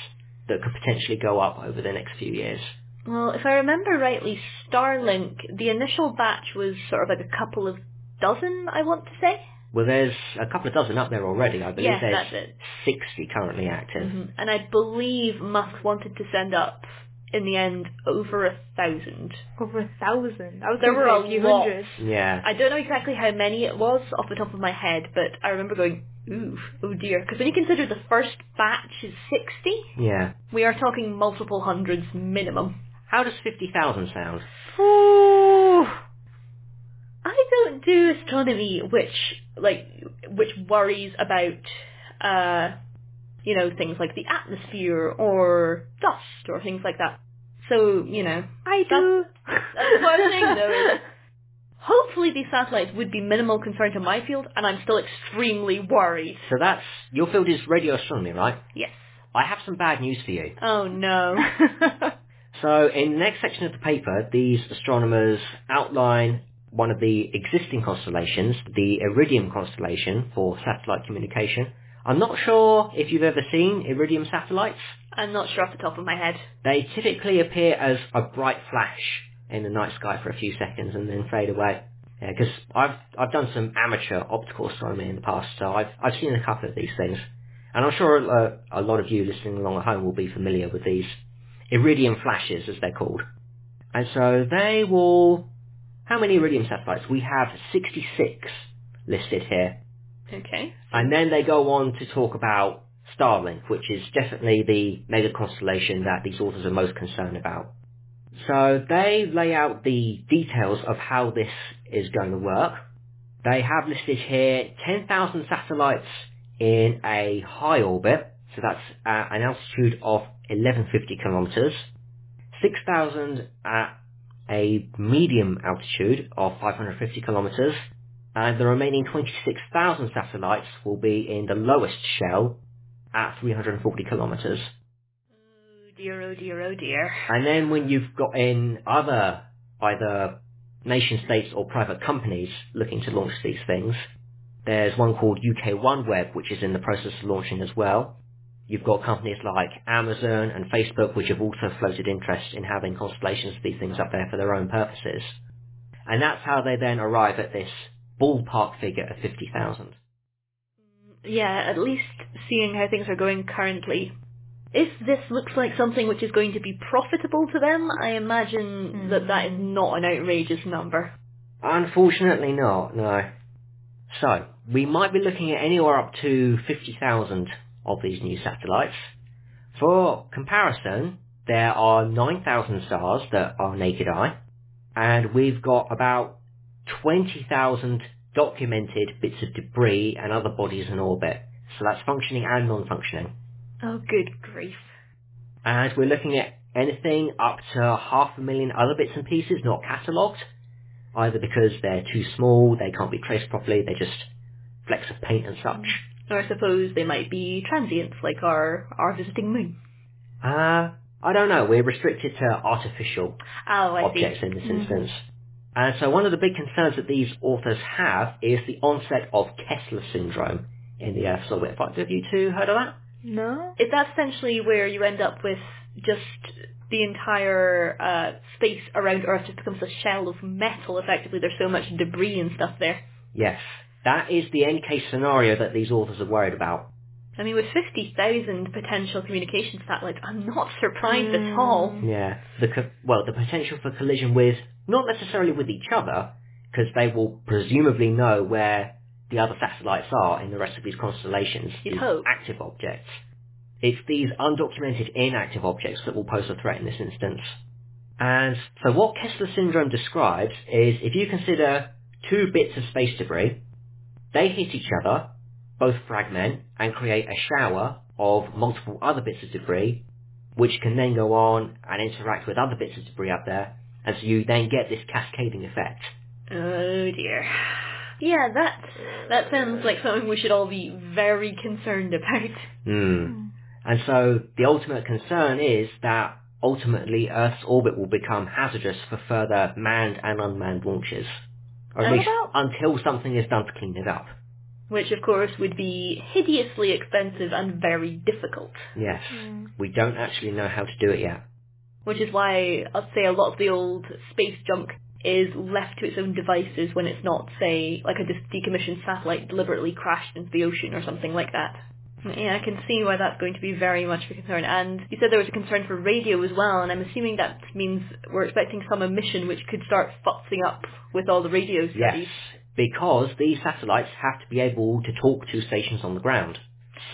that could potentially go up over the next few years. Well, if I remember rightly, Starlink, the initial batch was sort of like a couple of dozen, I want to say. Well, there's a couple of dozen up there already. I believe yes, there's that's it. sixty currently active. Mm-hmm. And I believe Musk wanted to send up, in the end, over a thousand. Over a thousand? I was there were a few hundred. Yeah. I don't know exactly how many it was off the top of my head, but I remember going, ooh, oh dear. Because when you consider the first batch is sixty, yeah, we are talking multiple hundreds minimum. How does fifty thousand sound? Ooh. I don't do astronomy, which, like, which worries about, uh... you know, things like the atmosphere or dust or things like that. So, you know, I do. That's what I'm saying, though. Is Thankfully, these satellites would be minimal concern to my field, and I'm still extremely worried. So that's... your field is radio astronomy, right? Yes. I have some bad news for you. Oh, no. So, in the next section of the paper, these astronomers outline one of the existing constellations, the Iridium constellation, for satellite communication. I'm not sure if you've ever seen Iridium satellites. I'm not sure off the top of my head. They typically appear as a bright flash in the night sky for a few seconds and then fade away. Because yeah, I've I've done some amateur optical astronomy in the past, so I've I've seen a couple of these things. And I'm sure uh, a lot of you listening along at home will be familiar with these Iridium flashes, as they're called. And so they will... How many Iridium satellites? We have sixty-six listed here. Okay. And then they go on to talk about Starlink, which is definitely the mega constellation that these authors are most concerned about. So they lay out the details of how this is going to work. They have listed here ten thousand satellites in a high orbit, so that's at an altitude of eleven fifty kilometers, six thousand at a medium altitude of five hundred fifty kilometers, and the remaining twenty-six thousand satellites will be in the lowest shell at three hundred forty kilometers. Oh dear, oh dear, oh dear. And then when you've got in other, either nation-states or private companies looking to launch these things, there's one called U K OneWeb, which is in the process of launching as well. You've got companies like Amazon and Facebook, which have also floated interest in having constellations of these things up there for their own purposes. And that's how they then arrive at this ballpark figure of fifty thousand. Yeah, at least seeing how things are going currently. If this looks like something which is going to be profitable to them, I imagine mm. that that is not an outrageous number. Unfortunately not, no. So, we might be looking at anywhere up to fifty thousand of these new satellites. For comparison, there are nine thousand stars that are naked eye, and we've got about twenty thousand documented bits of debris and other bodies in orbit. So that's functioning and non-functioning. Oh, good grief. And we're looking at anything up to half a million other bits and pieces not catalogued, either because they're too small, they can't be traced properly, they're just flecks of paint and such. Or I suppose they might be transients, like our, our visiting moon. Uh, I don't know. We're restricted to artificial oh, objects see. in this mm. instance. And so one of the big concerns that these authors have is the onset of Kessler syndrome in the Earth's orbit. Have you two heard of that? No. If that's essentially where you end up with just the entire uh, space around Earth just becomes a shell of metal, effectively. There's so much debris and stuff there. Yes. That is the end case scenario that these authors are worried about. I mean, with fifty thousand potential communication satellites, I'm not surprised mm. at all. Yeah. The co- well, the potential for collision with, not necessarily with each other, because they will presumably know where the other satellites are in the rest of these constellations, You'd these hope. active objects. It's these undocumented inactive objects that will pose a threat in this instance. And so what Kessler syndrome describes is if you consider two bits of space debris, they hit each other, both fragment, and create a shower of multiple other bits of debris, which can then go on and interact with other bits of debris up there, and so you then get this cascading effect. Oh dear. Yeah, that that sounds like something we should all be very concerned about. Mm. And so the ultimate concern is that ultimately Earth's orbit will become hazardous for further manned and unmanned launches. Or at least until something is done to clean it up. Which, of course, would be hideously expensive and very difficult. Yes. Mm. We don't actually know how to do it yet. Which is why I'd say a lot of the old space junk is left to its own devices when it's not, say, like a decommissioned satellite deliberately crashed into the ocean or something like that. Yeah, I can see why that's going to be very much of a concern. And you said there was a concern for radio as well, and I'm assuming that means we're expecting some emission which could start futzing up with all the radio studies. Yes, because these satellites have to be able to talk to stations on the ground.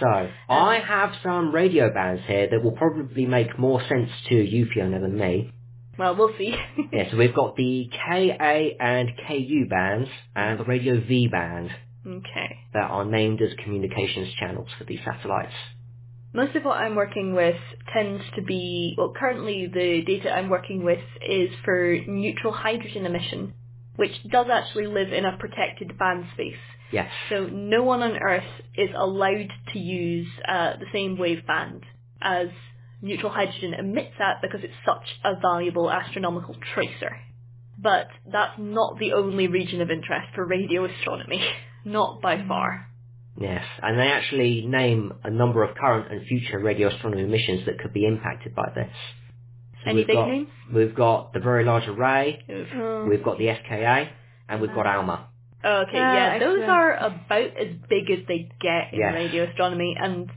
So, um, I have some radio bands here that will probably make more sense to you, Fiona, than me. Well, we'll see. Yeah, so we've got the K A and K U bands and the Radio V band. Okay. That are named as communications channels for these satellites. Most of what I'm working with tends to be, well, currently the data I'm working with is for neutral hydrogen emission. which does actually live in a protected band space. Yes. So no one on Earth is allowed to use uh, the same wave band as neutral hydrogen emits at because it's such a valuable astronomical tracer. But that's not the only region of interest for radio astronomy, not by far. Yes, and they actually name a number of current and future radio astronomy missions that could be impacted by this. So Any we've big got, names? We've got the Very Large Array, oh. we've got the S K A, and we've got ALMA. Okay, ah, yeah, those excellent. Are about as big as they get in yes. radio astronomy, and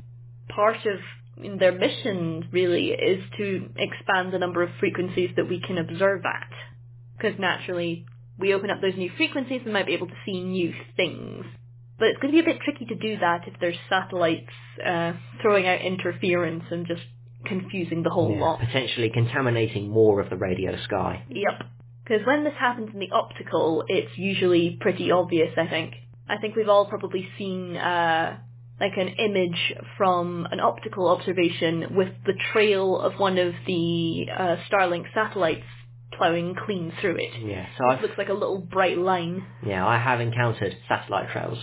part of their mission, really, is to expand the number of frequencies that we can observe at. Because naturally, we open up those new frequencies, we might be able to see new things. But it's going to be a bit tricky to do that if there's satellites uh, throwing out interference and just confusing the whole yeah, lot. Potentially contaminating more of the radio sky. Yep. Because when this happens in the optical, it's usually pretty obvious, I think. I think we've all probably seen uh, like an image from an optical observation with the trail of one of the uh, Starlink satellites plowing clean through it. Yeah, so it looks like a little bright line. Yeah, I have encountered satellite trails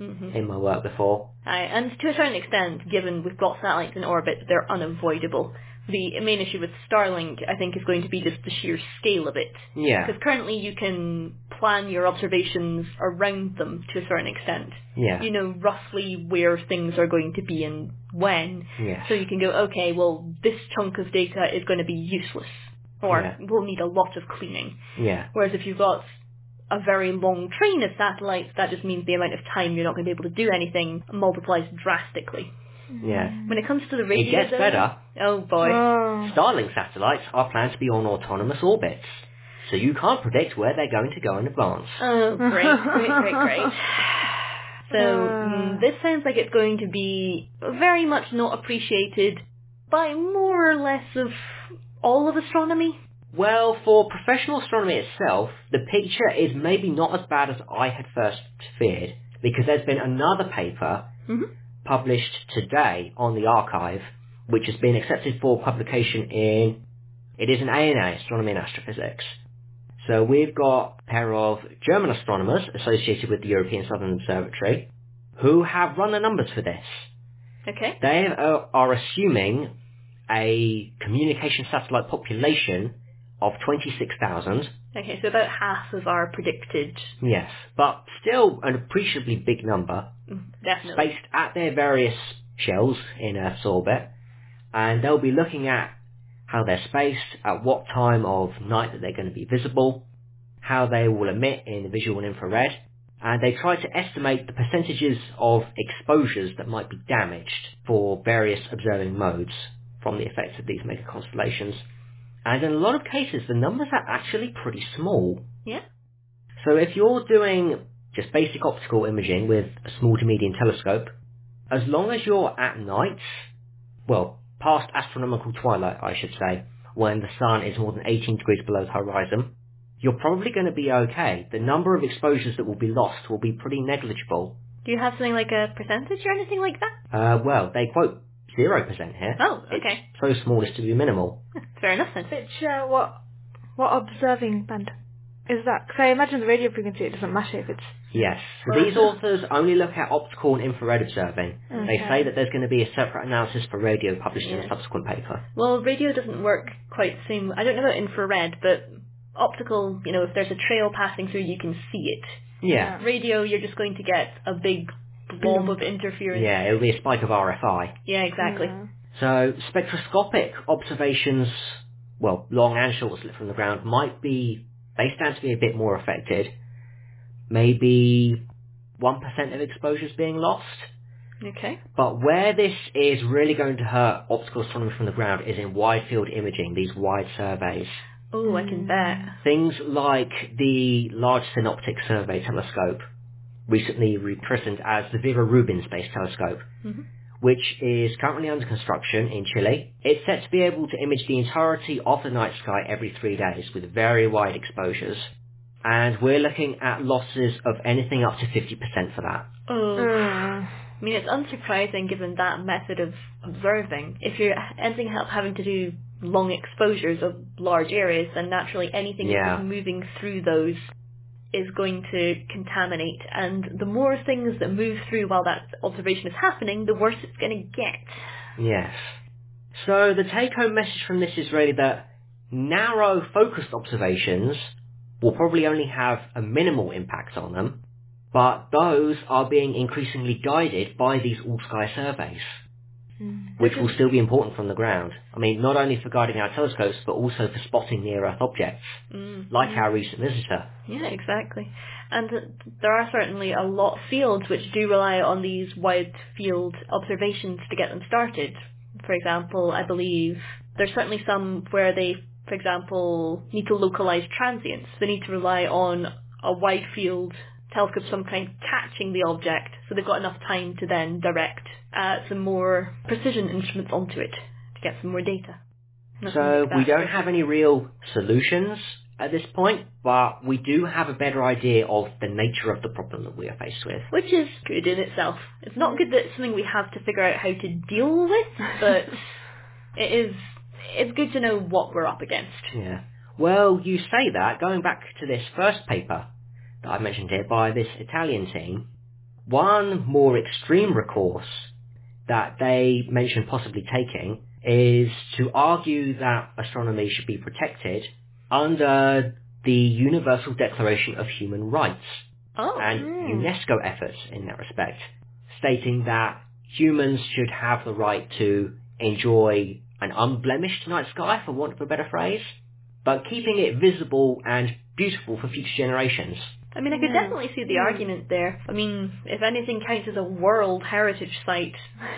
mm-hmm. in my work before. Aye, and to a certain extent, given we've got satellites in orbit, they're unavoidable. The main issue with Starlink, I think, is going to be just the sheer scale of it. Yeah. Because currently you can plan your observations around them to a certain extent. Yeah. You know roughly where things are going to be and when. Yeah. So you can go, okay, well, this chunk of data is going to be useless. Or yeah. we'll need a lot of cleaning. Yeah. Whereas if you've got a very long train of satellites, that just means the amount of time you're not going to be able to do anything multiplies drastically. Yeah. When it comes to the radio... It gets though, better. Oh, boy. Oh. Starlink satellites are planned to be on autonomous orbits, so you can't predict where they're going to go in advance. Oh, great, great, great, great. So, mm, this sounds like it's going to be very much not appreciated by more or less of all of astronomy. Well, for professional astronomy itself, the picture is maybe not as bad as I had first feared, because there's been another paper... Mm-hmm. published today on the archive, which has been accepted for publication in, it is an A and A, Astronomy and Astrophysics. So we've got a pair of German astronomers associated with the European Southern Observatory who have run the numbers for this. Okay. They are, are assuming a communication satellite population of twenty-six thousand. Okay, so about half of our predicted. Yes, but still an appreciably big number. Definitely. Spaced at their various shells in Earth's orbit, and they'll be looking at how they're spaced, at what time of night that they're going to be visible, how they will emit in visual and infrared, and they try to estimate the percentages of exposures that might be damaged for various observing modes from the effects of these mega constellations. And in a lot of cases, the numbers are actually pretty small. Yeah. So if you're doing just basic optical imaging with a small to medium telescope, as long as you're at night, well, past astronomical twilight, I should say, when the sun is more than eighteen degrees below the horizon, you're probably going to be okay. The number of exposures that will be lost will be pretty negligible. Do you have something like a percentage or anything like that? Uh, well, they quote zero percent here. Oh, okay. It's so small as to be minimal. Fair enough then. Which, uh, what, what observing band is that? Because I imagine the radio frequency, it doesn't matter if it's... Yes. So these authors only look at optical and infrared observing. Okay. They say that there's going to be a separate analysis for radio published yeah. in a subsequent paper. Well, radio doesn't work quite the same. I don't know about infrared, but optical, you know, if there's a trail passing through, you can see it. Yeah. yeah. Radio, you're just going to get a big blob of interference. Yeah, it'll be a spike of R F I. Yeah, exactly. Yeah. So spectroscopic observations, well, long and short slit from the ground, might be, they stand to be a bit more affected. Maybe one percent of exposures being lost. Okay. But where this is really going to hurt optical astronomy from the ground is in wide field imaging, these wide surveys. Oh, I can bet. Things like the Large Synoptic Survey Telescope, recently rechristened as the Vera Rubin Space Telescope, mm-hmm. which is currently under construction in Chile. It's set to be able to image the entirety of the night sky every three days with very wide exposures. And we're looking at losses of anything up to fifty percent for that. Oh. Mm. I mean, it's unsurprising given that method of observing. If you're ending up having to do long exposures of large areas, then naturally anything yeah. that's moving through those is going to contaminate, and the more things that move through while that observation is happening, the worse it's going to get. Yes. So the take-home message from this is really that narrow, focused observations will probably only have a minimal impact on them, but those are being increasingly guided by these all-sky surveys, mm. which will still be important from the ground. I mean, not only for guiding our telescopes, but also for spotting near-Earth objects, mm. like mm. our recent visitor. Yeah, exactly. And there are certainly a lot of fields which do rely on these wide-field observations to get them started. For example, I believe there's certainly some where they, for example, need to localise transients. They need to rely on a wide-field telescope of some kind catching the object, so they've got enough time to then direct uh, some more precision instruments onto it to get some more data. Nothing so like we don't have any real solutions at this point, but we do have a better idea of the nature of the problem that we are faced with. Which is good in itself. It's not good that it's something we have to figure out how to deal with, but it is, it's good to know what we're up against. Yeah. Well, you say that, going back to this first paper that I mentioned here by this Italian team, one more extreme recourse that they mentioned possibly taking is to argue that astronomy should be protected under the Universal Declaration of Human Rights oh, and mm. UNESCO efforts in that respect, stating that humans should have the right to enjoy an unblemished night sky, for want of a better phrase, but keeping it visible and beautiful for future generations. I mean, I could yeah. definitely see the mm. argument there. I mean, if anything counts as a World Heritage Site,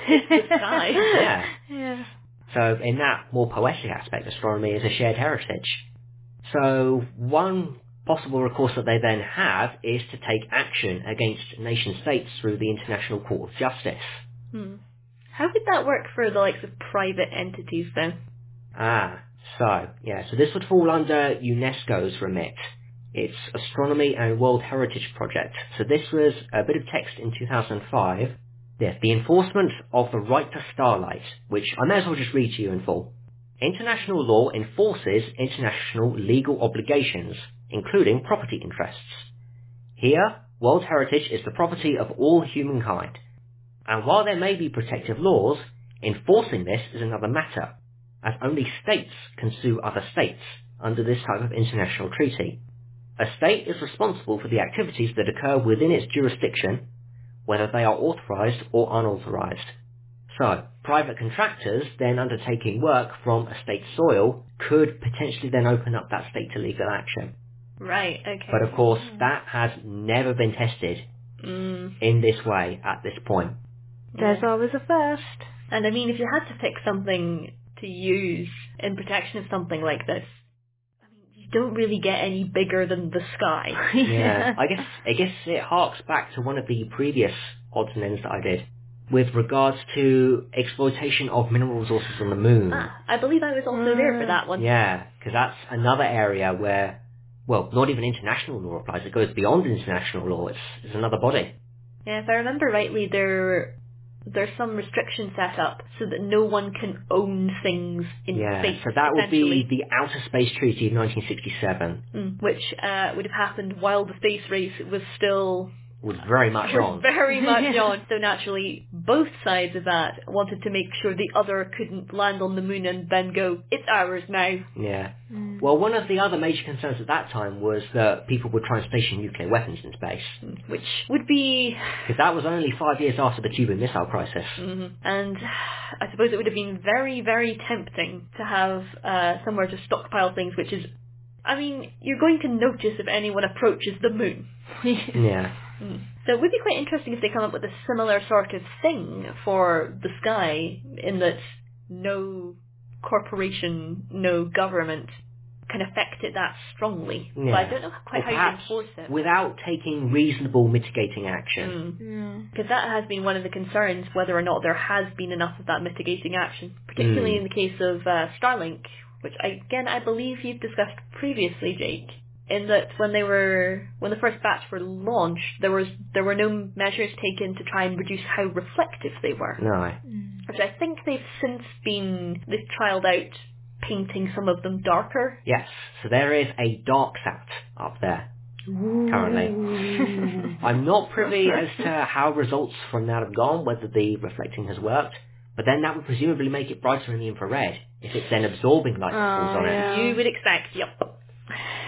it's the sky. Yeah. yeah. So in that more poetic aspect, astronomy is a shared heritage. So one possible recourse that they then have is to take action against nation-states through the International Court of Justice. Hmm. How would that work for the likes of private entities then? Ah, so, yeah, so this would fall under UNESCO's remit. It's Astronomy and World Heritage Project. So this was a bit of text in two thousand five. Yes, the enforcement of the right to starlight, which I may as well just read to you in full. International law enforces international legal obligations, including property interests. Here, world heritage is the property of all humankind. And while there may be protective laws, enforcing this is another matter, as only states can sue other states under this type of international treaty. A state is responsible for the activities that occur within its jurisdiction, whether they are authorised or unauthorised. So, private contractors then undertaking work from a state's soil could potentially then open up that state to legal action. Right, okay. But of course, that has never been tested mm. in this way at this point. There's always a first. And I mean, if you had to pick something to use in protection of something like this, I mean, you don't really get any bigger than the sky. yeah, I guess, I guess it harks back to one of the previous odds and ends that I did, with regards to exploitation of mineral resources on the moon. Ah, I believe I was also uh, there for that one. Yeah, because that's another area where, well, not even international law applies. It goes beyond international law. It's, it's another body. Yeah, if I remember rightly, there there's some restriction set up so that no one can own things in yeah, space. Yeah, so that would be the Outer Space Treaty of nineteen sixty-seven. Mm, which uh, would have happened while the space race was still... was very much on. Very much on. So naturally, both sides of that wanted to make sure the other couldn't land on the moon and then go, it's ours now. Yeah. Mm. Well, one of the other major concerns at that time was that people would try and station nuclear weapons in space. Which would be... because that was only five years after the Cuban Missile Crisis. Mm-hmm. And I suppose it would have been very, very tempting to have uh, somewhere to stockpile things, which is... I mean, you're going to notice if anyone approaches the moon. yeah. Mm. So it would be quite interesting if they come up with a similar sort of thing for the sky, in that no corporation, no government can affect it that strongly. Yeah. But I don't know quite or how you enforce it. Without taking reasonable mitigating action. Because mm. yeah. that has been one of the concerns, whether or not there has been enough of that mitigating action, particularly mm. in the case of uh, Starlink, which, I, again, I believe you've discussed previously, Jake. In that when they were when the first batch were launched, there was there were no measures taken to try and reduce how reflective they were. No. Mm. Which I think they've since been they've trialled out painting some of them darker. Yes. So there is a dark sat up there. currently. I'm not privy as to how results from that have gone, whether the reflecting has worked, but then that would presumably make it brighter in the infrared, if it's then absorbing light that falls on it. You would expect, yep.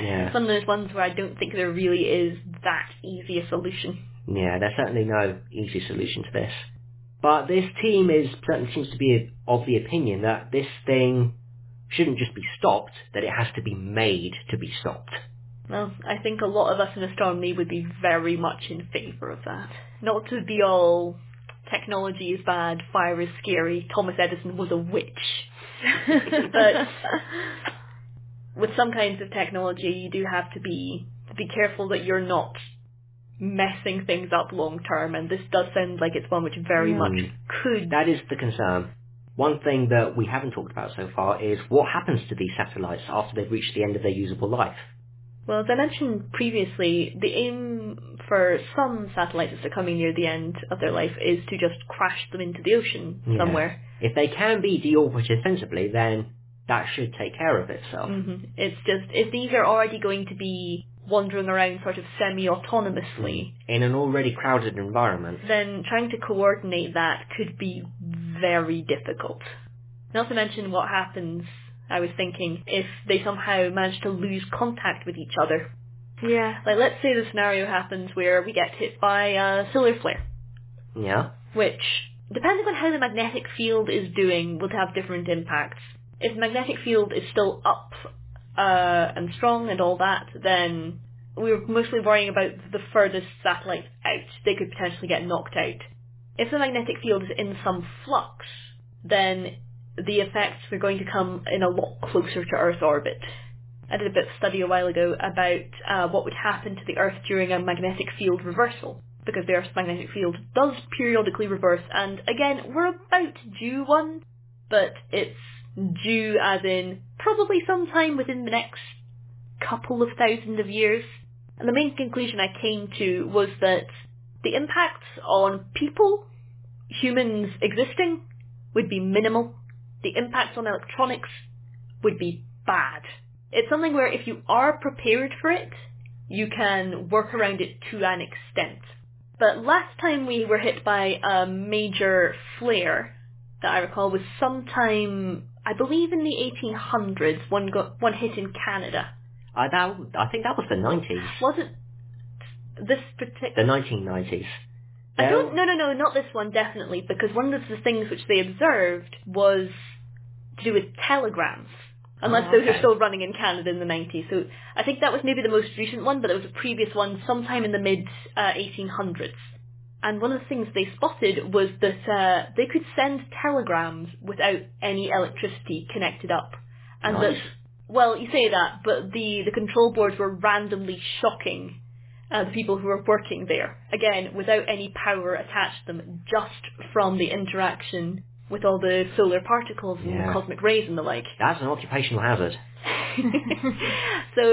Yeah. It's one of those ones where I don't think there really is that easy a solution. Yeah, there's certainly no easy solution to this. But this team is certainly seems to be of the opinion that this thing shouldn't just be stopped, that it has to be made to be stopped. Well, I think a lot of us in astronomy would be very much in favour of that. Not to be all, technology is bad, fire is scary, Thomas Edison was a witch. But with some kinds of technology, you do have to be be careful that you're not messing things up long term, and this does sound like it's one which very mm. much could. That is the concern. One thing that we haven't talked about so far is what happens to these satellites after they've reached the end of their usable life. Well, as I mentioned previously, the aim for some satellites that are coming near the end of their life is to just crash them into the ocean yeah. somewhere. If they can be deorbited sensibly, then that should take care of itself. Mm-hmm. It's just, if these are already going to be wandering around sort of semi-autonomously in an already crowded environment, then trying to coordinate that could be very difficult. Not to mention what happens, I was thinking, if they somehow manage to lose contact with each other. Yeah. Like, let's say the scenario happens where we get hit by a solar flare. Yeah. Which, depending on how the magnetic field is doing, would have different impacts. If the magnetic field is still up Uh, and strong and all that, then we were mostly worrying about the furthest satellites out. They could potentially get knocked out. If the magnetic field is in some flux, then the effects were going to come in a lot closer to Earth orbit. I did a bit of study a while ago about uh, what would happen to the Earth during a magnetic field reversal, because the Earth's magnetic field does periodically reverse, and again, we're about due one, but it's due as in probably sometime within the next couple of thousand of years. And the main conclusion I came to was that the impacts on people, humans existing, would be minimal. The impacts on electronics would be bad. It's something where if you are prepared for it, you can work around it to an extent. But last time we were hit by a major flare, that I recall, was sometime, I believe, in the eighteen hundreds, one got one hit in Canada. Uh, that, I think that was the nineties. Wasn't this particular... The nineteen nineties. I no. don't... No, no, no, not this one, definitely, because one of the things which they observed was to do with telegrams, unless oh, okay. those are still running in Canada in the nineties. So I think that was maybe the most recent one, but there was a previous one sometime in the mid-eighteen hundreds. Uh, And one of the things they spotted was that uh, they could send telegrams without any electricity connected up. And nice. that, well, you say that, but the, the control boards were randomly shocking uh, the people who were working there. Again, without any power attached to them, just from the interaction with all the solar particles yeah. and the cosmic rays and the like. That's an occupational hazard. So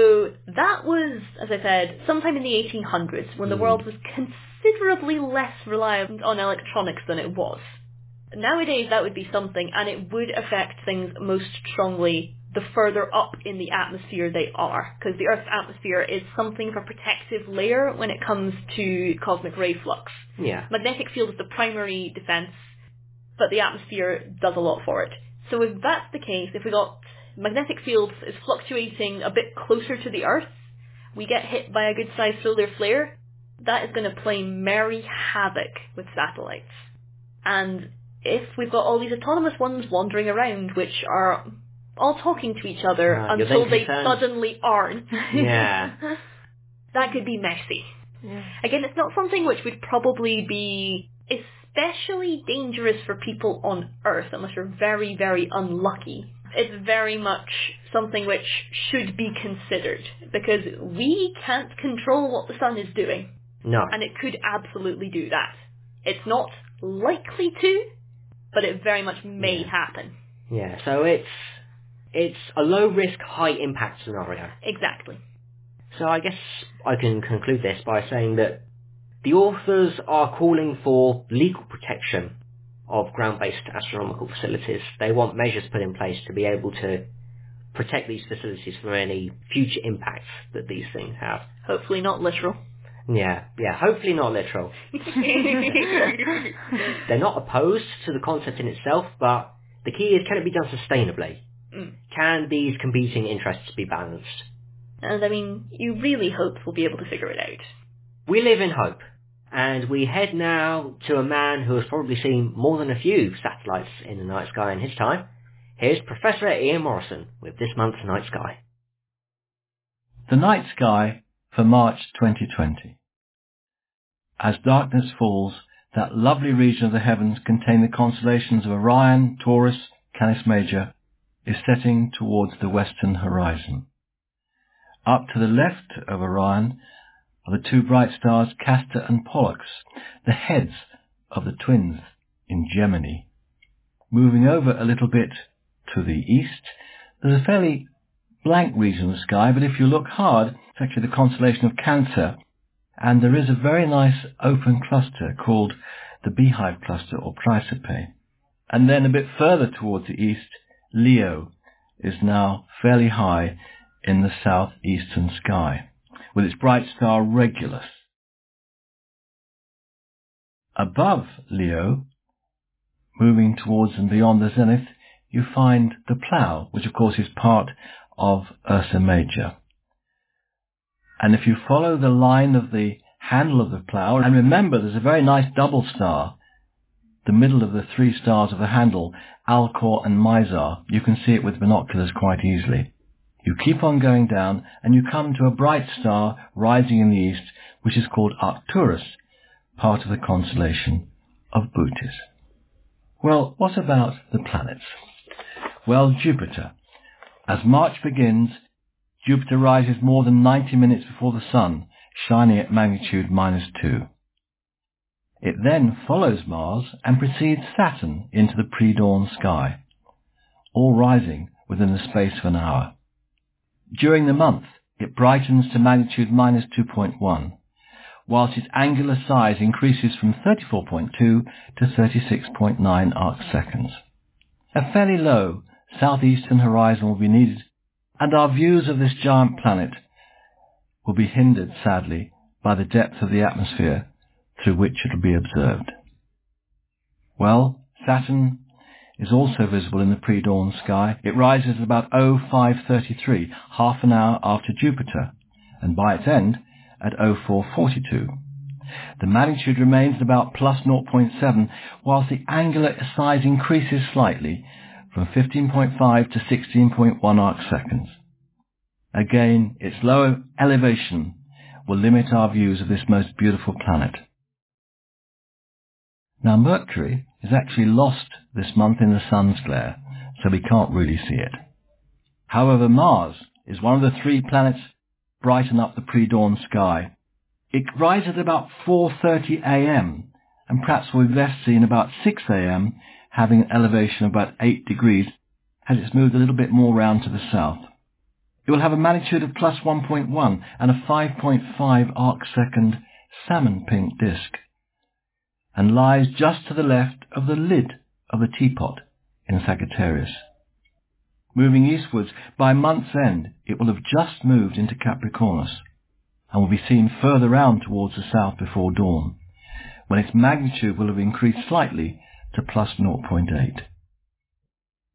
that was, as I said, sometime in the eighteen hundreds, when mm. the world was considerably less reliant on electronics than it was. Nowadays, that would be something, and it would affect things most strongly the further up in the atmosphere they are, because the Earth's atmosphere is something of a protective layer when it comes to cosmic ray flux. Yeah. Magnetic field is the primary defense, but the atmosphere does a lot for it. So if that's the case, if we got magnetic field is fluctuating a bit closer to the Earth, we get hit by a good-sized solar flare, that is going to play merry havoc with satellites. And if we've got all these autonomous ones wandering around, which are all talking to each other uh, until they sense. suddenly aren't, yeah. that could be messy. Yeah. Again, it's not something which would probably be especially dangerous for people on Earth, unless you're very, very unlucky. It's very much something which should be considered, because we can't control what the sun is doing. No. And it could absolutely do that. It's not likely to, but it very much may yeah. happen. Yeah, so it's it's a low-risk, high-impact scenario. Exactly. So I guess I can conclude this by saying that the authors are calling for legal protection of ground-based astronomical facilities. They want measures put in place to be able to protect these facilities from any future impacts that these things have. Hopefully not literal. Yeah, yeah, hopefully not literal. They're not opposed to the concept in itself, but the key is, can it be done sustainably? Mm. Can these competing interests be balanced? And I mean, you really hope we'll be able to figure it out. We live in hope, and we head now to a man who has probably seen more than a few satellites in the night sky in his time. Here's Professor Ian Morison with this month's Night Sky. The Night Sky for March twenty twenty. As darkness falls, that lovely region of the heavens containing the constellations of Orion, Taurus, Canis Major, is setting towards the western horizon. Up to the left of Orion are the two bright stars Castor and Pollux, the heads of the twins in Gemini. Moving over a little bit to the east, there's a fairly blank region of the sky, but if you look hard, it's actually the constellation of Cancer, and there is a very nice open cluster called the Beehive Cluster, or Chrysope. And then a bit further towards the east, Leo is now fairly high in the southeastern sky, with its bright star Regulus. Above Leo, moving towards and beyond the zenith, you find the Plough, which of course is part of Ursa Major. And if you follow the line of the handle of the Plough, and remember there's a very nice double star, the middle of the three stars of the handle, Alcor and Mizar, you can see it with binoculars quite easily. You keep on going down, and you come to a bright star rising in the east, which is called Arcturus, part of the constellation of Bootes. Well, what about the planets? Well, Jupiter. As March begins, Jupiter rises more than ninety minutes before the Sun, shining at magnitude minus two. It then follows Mars and precedes Saturn into the pre-dawn sky, all rising within the space of an hour. During the month, it brightens to magnitude minus two point one, whilst its angular size increases from thirty-four point two to thirty-six point nine arcseconds. A fairly low southeastern horizon will be needed, and our views of this giant planet will be hindered, sadly, by the depth of the atmosphere through which it will be observed. Well, Saturn is also visible in the pre-dawn sky. It rises at about oh five thirty-three, half an hour after Jupiter, and by its end, at oh four forty-two. The magnitude remains about plus zero point seven, whilst the angular size increases slightly from fifteen point five to sixteen point one arcseconds. Again, its lower elevation will limit our views of this most beautiful planet. Now, Mercury is actually lost this month in the sun's glare, so we can't really see it. However, Mars is one of the three planets brighten up the pre-dawn sky. It rises at about four thirty a m and perhaps will be best seen about six a m, having an elevation of about eight degrees, as it's moved a little bit more round to the south. It will have a magnitude of plus one point one and a five point five arc-second salmon-pink disk, and lies just to the left of the lid of the teapot in Sagittarius. Moving eastwards, by month's end, it will have just moved into Capricornus and will be seen further round towards the south before dawn, when its magnitude will have increased slightly to plus zero point eight.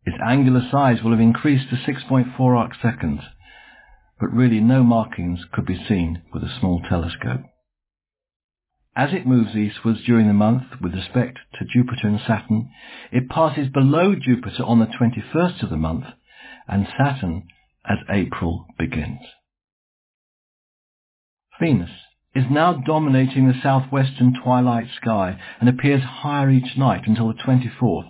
Its angular size will have increased to six point four arcseconds, but really no markings could be seen with a small telescope. As it moves eastwards during the month with respect to Jupiter and Saturn, it passes below Jupiter on the twenty-first of the month, and Saturn as April begins. Venus is now dominating the southwestern twilight sky and appears higher each night until the twenty-fourth,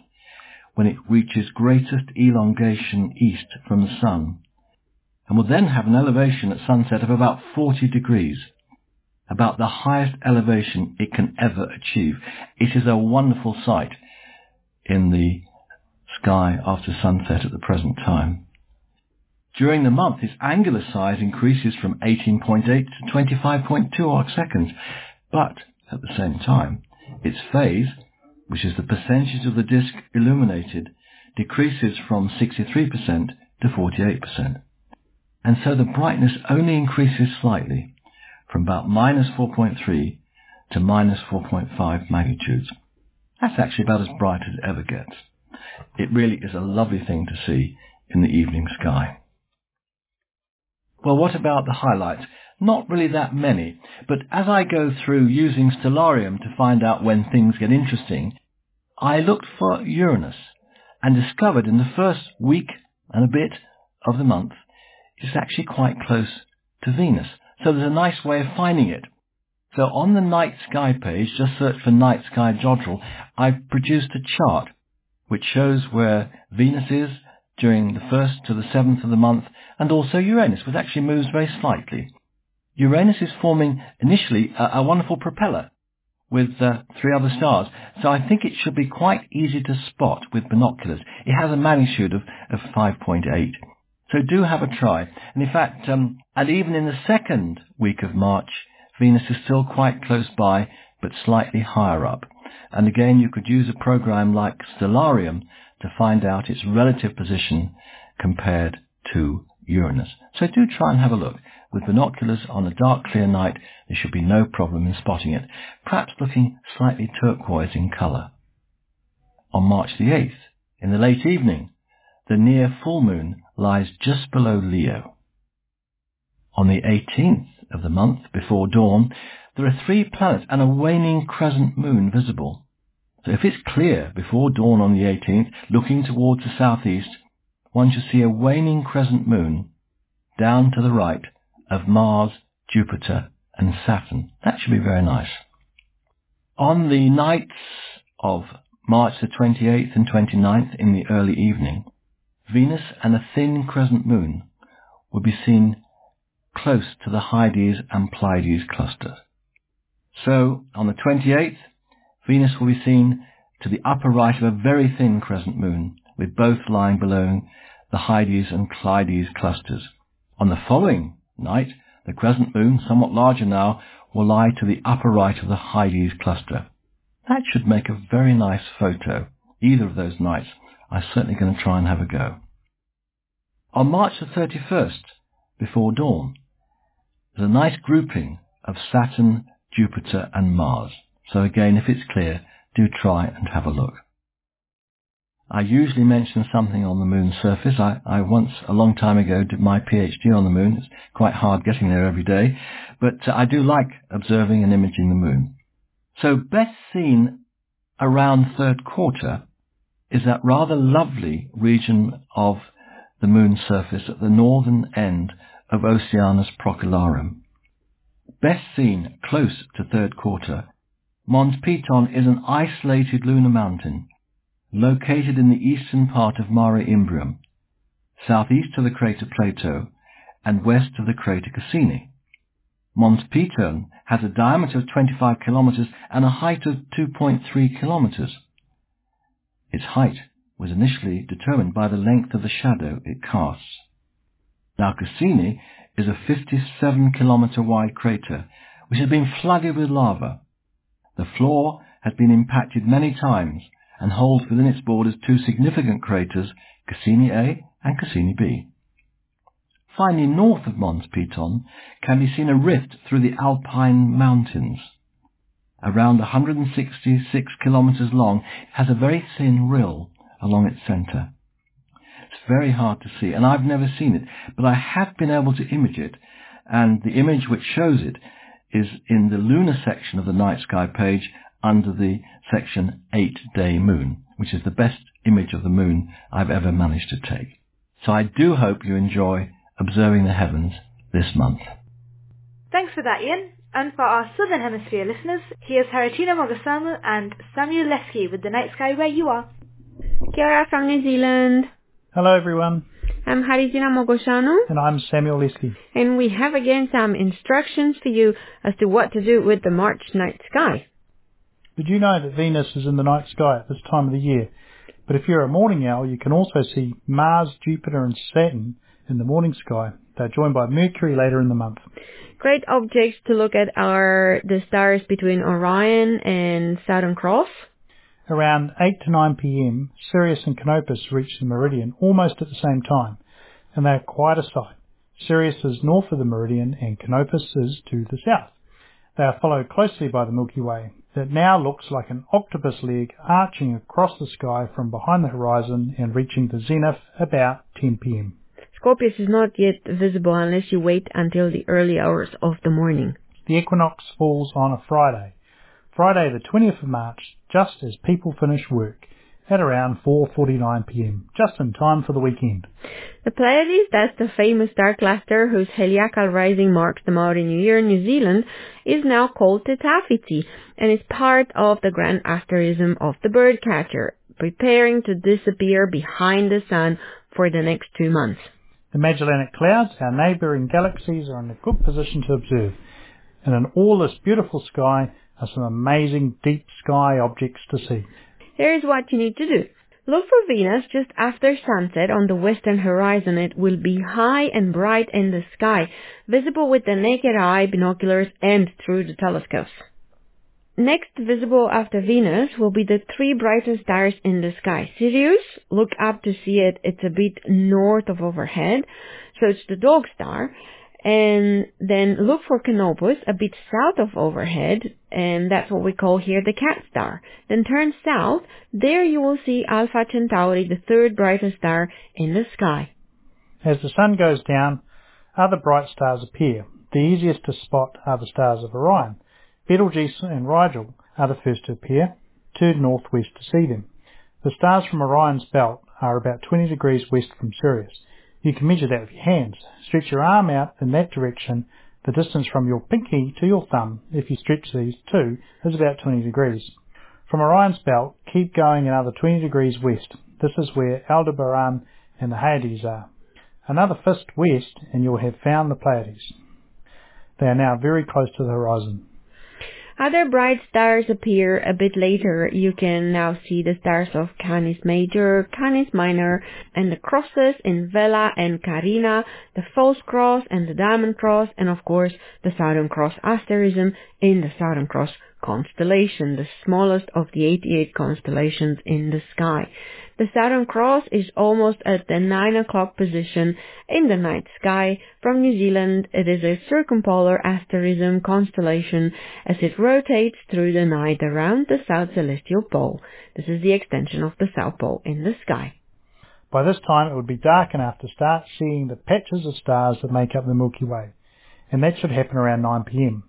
when it reaches greatest elongation east from the Sun, and will then have an elevation at sunset of about forty degrees, about the highest elevation it can ever achieve. It is a wonderful sight in the sky after sunset at the present time. During the month, its angular size increases from eighteen point eight to twenty-five point two arcseconds, but at the same time, its phase, which is the percentage of the disk illuminated, decreases from sixty-three percent to forty-eight percent. And so the brightness only increases slightly, from about minus four point three to minus four point five magnitudes. That's actually about as bright as it ever gets. It really is a lovely thing to see in the evening sky. Well, what about the highlights? Not really that many, but as I go through using Stellarium to find out when things get interesting, I looked for Uranus and discovered in the first week and a bit of the month it's actually quite close to Venus. So there's a nice way of finding it. So on the night sky page, just search for night sky Jodrell, I've produced a chart which shows where Venus is during the first to the seventh of the month, and also Uranus, which actually moves very slightly. Uranus is forming initially a, a wonderful propeller with uh, three other stars, so I think it should be quite easy to spot with binoculars. It has a magnitude of, of five point eight. So do have a try. And in fact, um, and even in the second week of March, Venus is still quite close by, but slightly higher up. And again, you could use a program like Stellarium to find out its relative position compared to Uranus. So do try and have a look. With binoculars on a dark, clear night, there should be no problem in spotting it, perhaps looking slightly turquoise in colour. On March the eighth, in the late evening, the near full moon lies just below Leo. On the eighteenth of the month, before dawn, there are three planets and a waning crescent moon visible. So if it's clear before dawn on the eighteenth, looking towards the southeast, one should see a waning crescent moon down to the right of Mars, Jupiter and Saturn. That should be very nice. On the nights of March the twenty-eighth and twenty-ninth in the early evening, Venus and a thin crescent moon will be seen close to the Hyades and Pleiades cluster. So, on the twenty-eighth, Venus will be seen to the upper right of a very thin crescent moon, with both lying below the Hyades and Pleiades clusters. On the following night, the crescent moon, somewhat larger now, will lie to the upper right of the Hyades cluster. That should make a very nice photo. Either of those nights, I'm certainly going to try and have a go. On March the thirty-first, before dawn, there's a nice grouping of Saturn, Jupiter and Mars. So again, if it's clear, do try and have a look. I usually mention something on the moon's surface. I, I once, a long time ago, did my PhD on the moon. It's quite hard getting there every day, but uh, I do like observing and imaging the moon. So best seen around third quarter is that rather lovely region of the moon's surface at the northern end of Oceanus Procellarum. Best seen close to third quarter, Mons Piton is an isolated lunar mountain located in the eastern part of Mare Imbrium, southeast of the crater Plato and west of the crater Cassini. Mons Piton has a diameter of twenty-five kilometers and a height of two point three kilometers. Its height was initially determined by the length of the shadow it casts. Now Cassini is a fifty-seven kilometer wide crater which has been flooded with lava. The floor has been impacted many times and holds within its borders two significant craters, Cassini A and Cassini B. Finally, north of Mons Piton can be seen a rift through the Alpine Mountains. Around one hundred sixty-six kilometers long, it has a very thin rill along its centre. It's very hard to see, and I've never seen it, but I have been able to image it, and the image which shows it is in the lunar section of the night sky page under the section eight-day moon, which is the best image of the moon I've ever managed to take. So I do hope you enjoy observing the heavens this month. Thanks for that, Ian. And for our Southern Hemisphere listeners, here's Haritina Mogosanu and Samuel Leske with The Night Sky Where You Are. Kia ora from New Zealand. Hello everyone. I'm Haritina Mogosanu. And I'm Samuel Leske. And we have again some instructions for you as to what to do with the March night sky. Did you know that Venus is in the night sky at this time of the year? But if you're a morning owl, you can also see Mars, Jupiter and Saturn in the morning sky. They're joined by Mercury later in the month. Great objects to look at are the stars between Orion and Southern Cross. Around eight to nine p.m., Sirius and Canopus reach the meridian almost at the same time. and they are quite a sight. Sirius is north of the meridian and Canopus is to the south. They are followed closely by the Milky Way, that now looks like an octopus leg arching across the sky from behind the horizon and reaching the zenith about ten p m. Scorpius is not yet visible unless you wait until the early hours of the morning. The equinox falls on a Friday, Friday the twentieth of March, just as people finish work, at around four forty-nine p m, just in time for the weekend. The Pleiades, that's the famous star cluster whose heliacal rising marks the Maori New Year in New Zealand, is now called Te Tawhiti and is part of the grand asterism of the birdcatcher, preparing to disappear behind the sun for the next two months. The Magellanic Clouds, our neighbouring galaxies, are in a good position to observe, and in all this beautiful sky are some amazing deep sky objects to see. Here's what you need to do. Look for Venus just after sunset on the western horizon. It will be high and bright in the sky, visible with the naked eye, binoculars and through the telescopes. Next visible after Venus will be the three brightest stars in the sky. Sirius, look up to see it. It's a bit north of overhead, so it's the dog star. And then look for Canopus, a bit south of overhead, and that's what we call here the cat star. Then turn south, there you will see Alpha Centauri, the third brightest star in the sky. As the sun goes down, other bright stars appear. The easiest to spot are the stars of Orion. Betelgeuse and Rigel are the first to appear, to northwest to see them. The stars from Orion's belt are about twenty degrees west from Sirius. You can measure that with your hands. Stretch your arm out in that direction. The distance from your pinky to your thumb, if you stretch these two, is about twenty degrees. From Orion's belt, keep going another twenty degrees west. This is where Aldebaran and the Hyades are. Another fist west and you'll have found the Pleiades. They are now very close to the horizon. Other bright stars appear a bit later. You can now see the stars of Canis Major, Canis Minor, and the crosses in Vela and Carina, the False Cross and the Diamond Cross, and of course the Southern Cross asterism in the Southern Cross constellation, the smallest of the eighty-eight constellations in the sky. The Saturn Cross is almost at the nine o'clock position in the night sky. From New Zealand, it is a circumpolar asterism constellation as it rotates through the night around the South Celestial Pole. This is the extension of the South Pole in the sky. By this time, it would be dark enough to start seeing the patches of stars that make up the Milky Way, and that should happen around nine p m.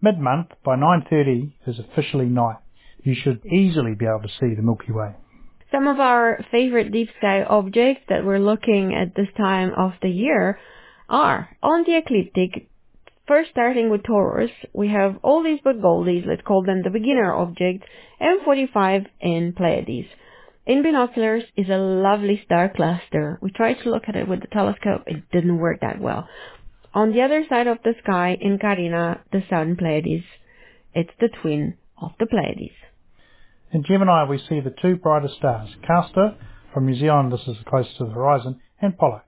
Mid-month, by nine thirty, is officially night. You should easily be able to see the Milky Way. Some of our favorite deep sky objects that we're looking at this time of the year are on the ecliptic. First, starting with Taurus, we have all these but goldies, let's call them the beginner objects, M forty-five and Pleiades. In binoculars is a lovely star cluster. We tried to look at it with the telescope, it didn't work that well. On the other side of the sky, in Carina, the Southern Pleiades, it's the twin of the Pleiades. In Gemini, we see the two brightest stars, Castor, from New Zealand, this is the closest to the horizon, and Pollux.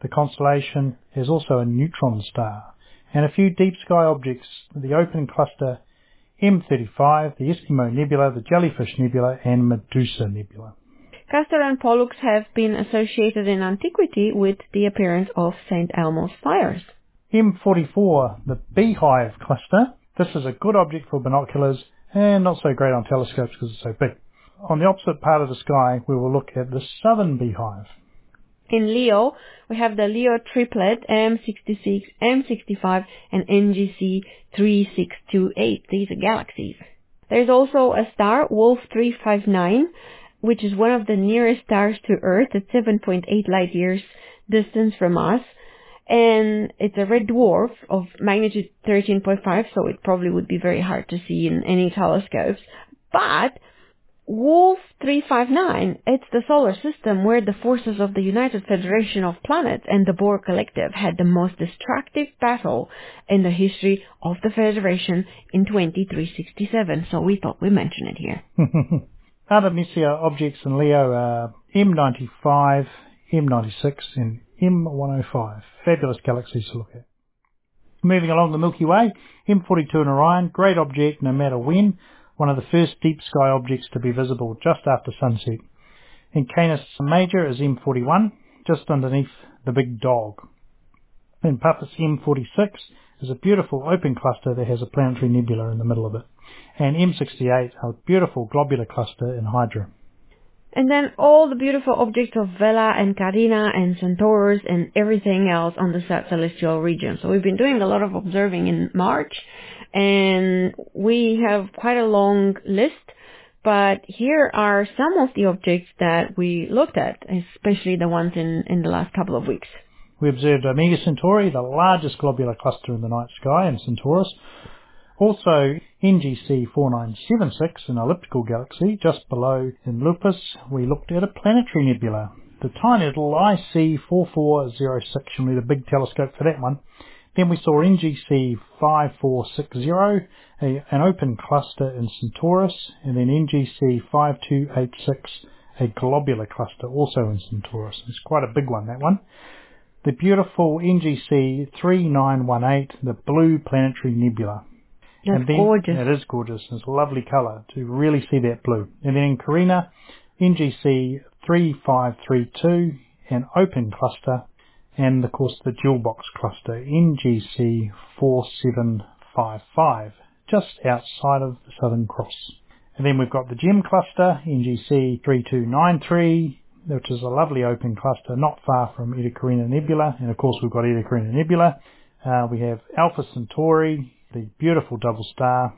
The constellation is also a neutron star, and a few deep sky objects, the open cluster M thirty-five, the Eskimo Nebula, the Jellyfish Nebula, and Medusa Nebula. Castor and Pollux have been associated in antiquity with the appearance of Saint Elmo's fires. M forty-four, the Beehive cluster. This is a good object for binoculars, and not so great on telescopes because it's so big. On the opposite part of the sky, we will look at the Southern Beehive. In Leo, we have the Leo triplet, M sixty-six, M sixty-five, and N G C thirty-six twenty-eight. These are galaxies. There's also a star, Wolf three fifty-nine, which is one of the nearest stars to Earth at seven point eight light years distance from us. And it's a red dwarf of magnitude thirteen point five, so it probably would be very hard to see in any telescopes. But Wolf three fifty-nine, it's the solar system where the forces of the United Federation of Planets and the Bohr Collective had the most destructive battle in the history of the Federation in twenty-three sixty-seven, so we thought we'd mention it here. Other Messier objects in Leo are M ninety-five, M ninety-six, and M one oh five. Fabulous galaxies to look at. Moving along the Milky Way, M forty-two in Orion, great object no matter when, one of the first deep sky objects to be visible just after sunset. In Canis Major is M forty-one, just underneath the big dog. Then Pappus M forty-six is a beautiful open cluster that has a planetary nebula in the middle of it. And M sixty-eight, a beautiful globular cluster in Hydra. And then all the beautiful objects of Vela and Carina and Centaurus and everything else on the celestial region. So we've been doing a lot of observing in March, and we have quite a long list, but here are some of the objects that we looked at, especially the ones in, in the last couple of weeks. We observed Omega Centauri, the largest globular cluster in the night sky in Centaurus. Also, N G C four nine seven six, an elliptical galaxy, just below in Lupus, we looked at a planetary nebula, the tiny little I C four four zero six, and we had a big telescope for that one. Then we saw N G C five four six zero, a, an open cluster in Centaurus, and then N G C five two eight six, a globular cluster also in Centaurus. It's quite a big one, that one. The beautiful N G C three nine one eight, the blue planetary nebula. That's and then, gorgeous. It is gorgeous. It's a lovely colour to really see that blue. And then in Carina, N G C three five three two, an open cluster, and of course the jewel box cluster, N G C four seven five five, just outside of the Southern Cross. And then we've got the gem cluster, N G C three two nine three, which is a lovely open cluster not far from Eta Carina Nebula. And of course we've got Eta Carina Nebula. Uh, we have Alpha Centauri, the beautiful double star,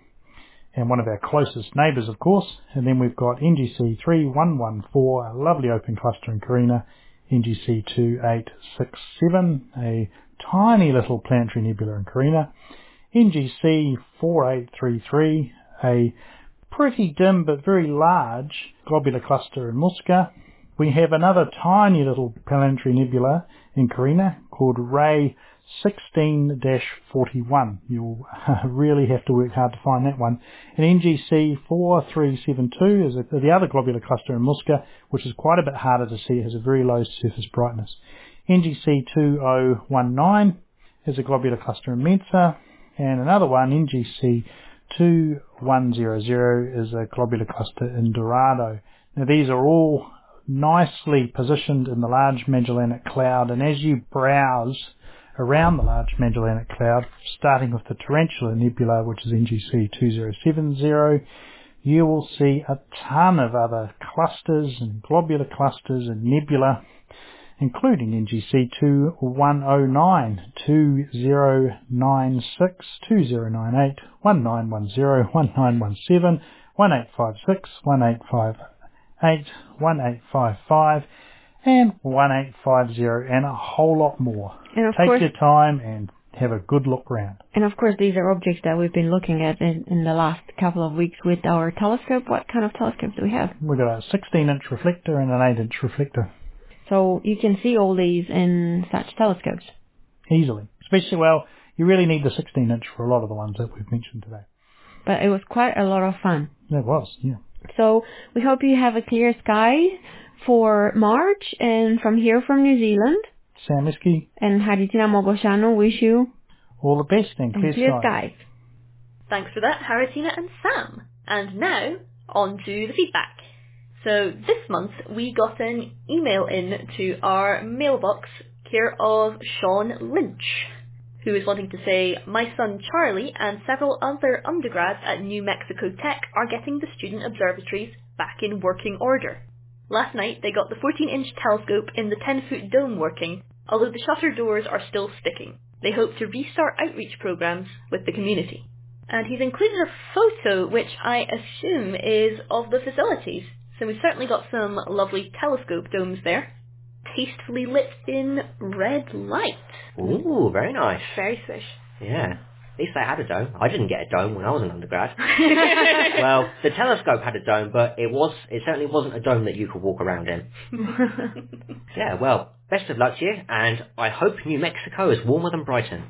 and one of our closest neighbours, of course. And then we've got N G C three one one four, a lovely open cluster in Carina, N G C two eight six seven, a tiny little planetary nebula in Carina, N G C four eight three three, a pretty dim but very large globular cluster in Musca. We have another tiny little planetary nebula in Carina called Ray sixteen dash forty-one. You'll really have to work hard to find that one. And N G C four three seven two is a, the other globular cluster in Musca, which is quite a bit harder to see. It has a very low surface brightness. N G C two oh one nine is a globular cluster in Mensa. And another one, N G C two one zero zero, is a globular cluster in Dorado. Now these are all nicely positioned in the Large Magellanic Cloud, and as you browse around the Large Magellanic Cloud, starting with the Tarantula Nebula, which is N G C two oh seven zero, you will see a ton of other clusters and globular clusters and nebula, including N G C two one oh nine, two oh nine six, two oh nine eight, one nine one zero, one nine one seven, one eight five six, one eight five eight, one eight five five, and a whole lot more. And of Take course, your time and have a good look round. And of course, these are objects that we've been looking at in, in the last couple of weeks with our telescope. What kind of telescope do we have? We've got a sixteen inch reflector and an eight inch reflector. So you can see all these in such telescopes? Easily. Especially, well, you really need the sixteen inch for a lot of the ones that we've mentioned today. But it was quite a lot of fun. It was, yeah. So we hope you have a clear sky for March, and from here from New Zealand, Sam Leske and Haritina Mogosanu wish you all the best and clear, clear sky. Thanks for that, Haritina and Sam. And now, on to the feedback. So this month we got an email in to our mailbox, care of Sean Lynch, who is wanting to say, my son Charlie and several other undergrads at New Mexico Tech are getting the student observatories back in working order. Last night they got the fourteen inch telescope in the ten foot dome working, although the shutter doors are still sticking. They hope to restart outreach programs with the community. And he's included a photo which I assume is of the facilities, so we've certainly got some lovely telescope domes there. Tastefully lit in red light. Ooh, very nice. Very swish. Yeah. At least they had a dome. I didn't get a dome when I was an undergrad. Well, the telescope had a dome, but it was it certainly wasn't a dome that you could walk around in. Yeah, well, best of luck to you, and I hope New Mexico is warmer than Brighton.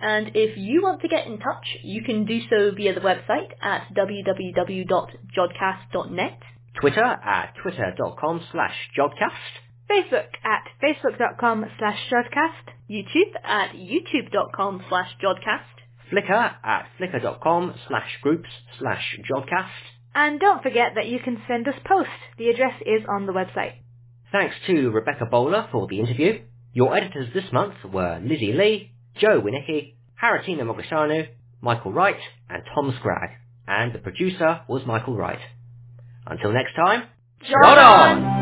And if you want to get in touch, you can do so via the website at w w w dot jodcast dot net, Twitter at twitter.com slash jodcast, Facebook at facebook.com slash jodcast, YouTube at youtube.com slash jodcast, Flickr at flickr.com slash groups slash jodcast. And don't forget that you can send us posts. The address is on the website. Thanks to Rebecca Bowler for the interview. Your editors this month were Lizzie Lee, Joe Winnicki, Haritina Mogosanu, Michael Wright, and Tom Scragg. And the producer was Michael Wright. Until next time, Jod on!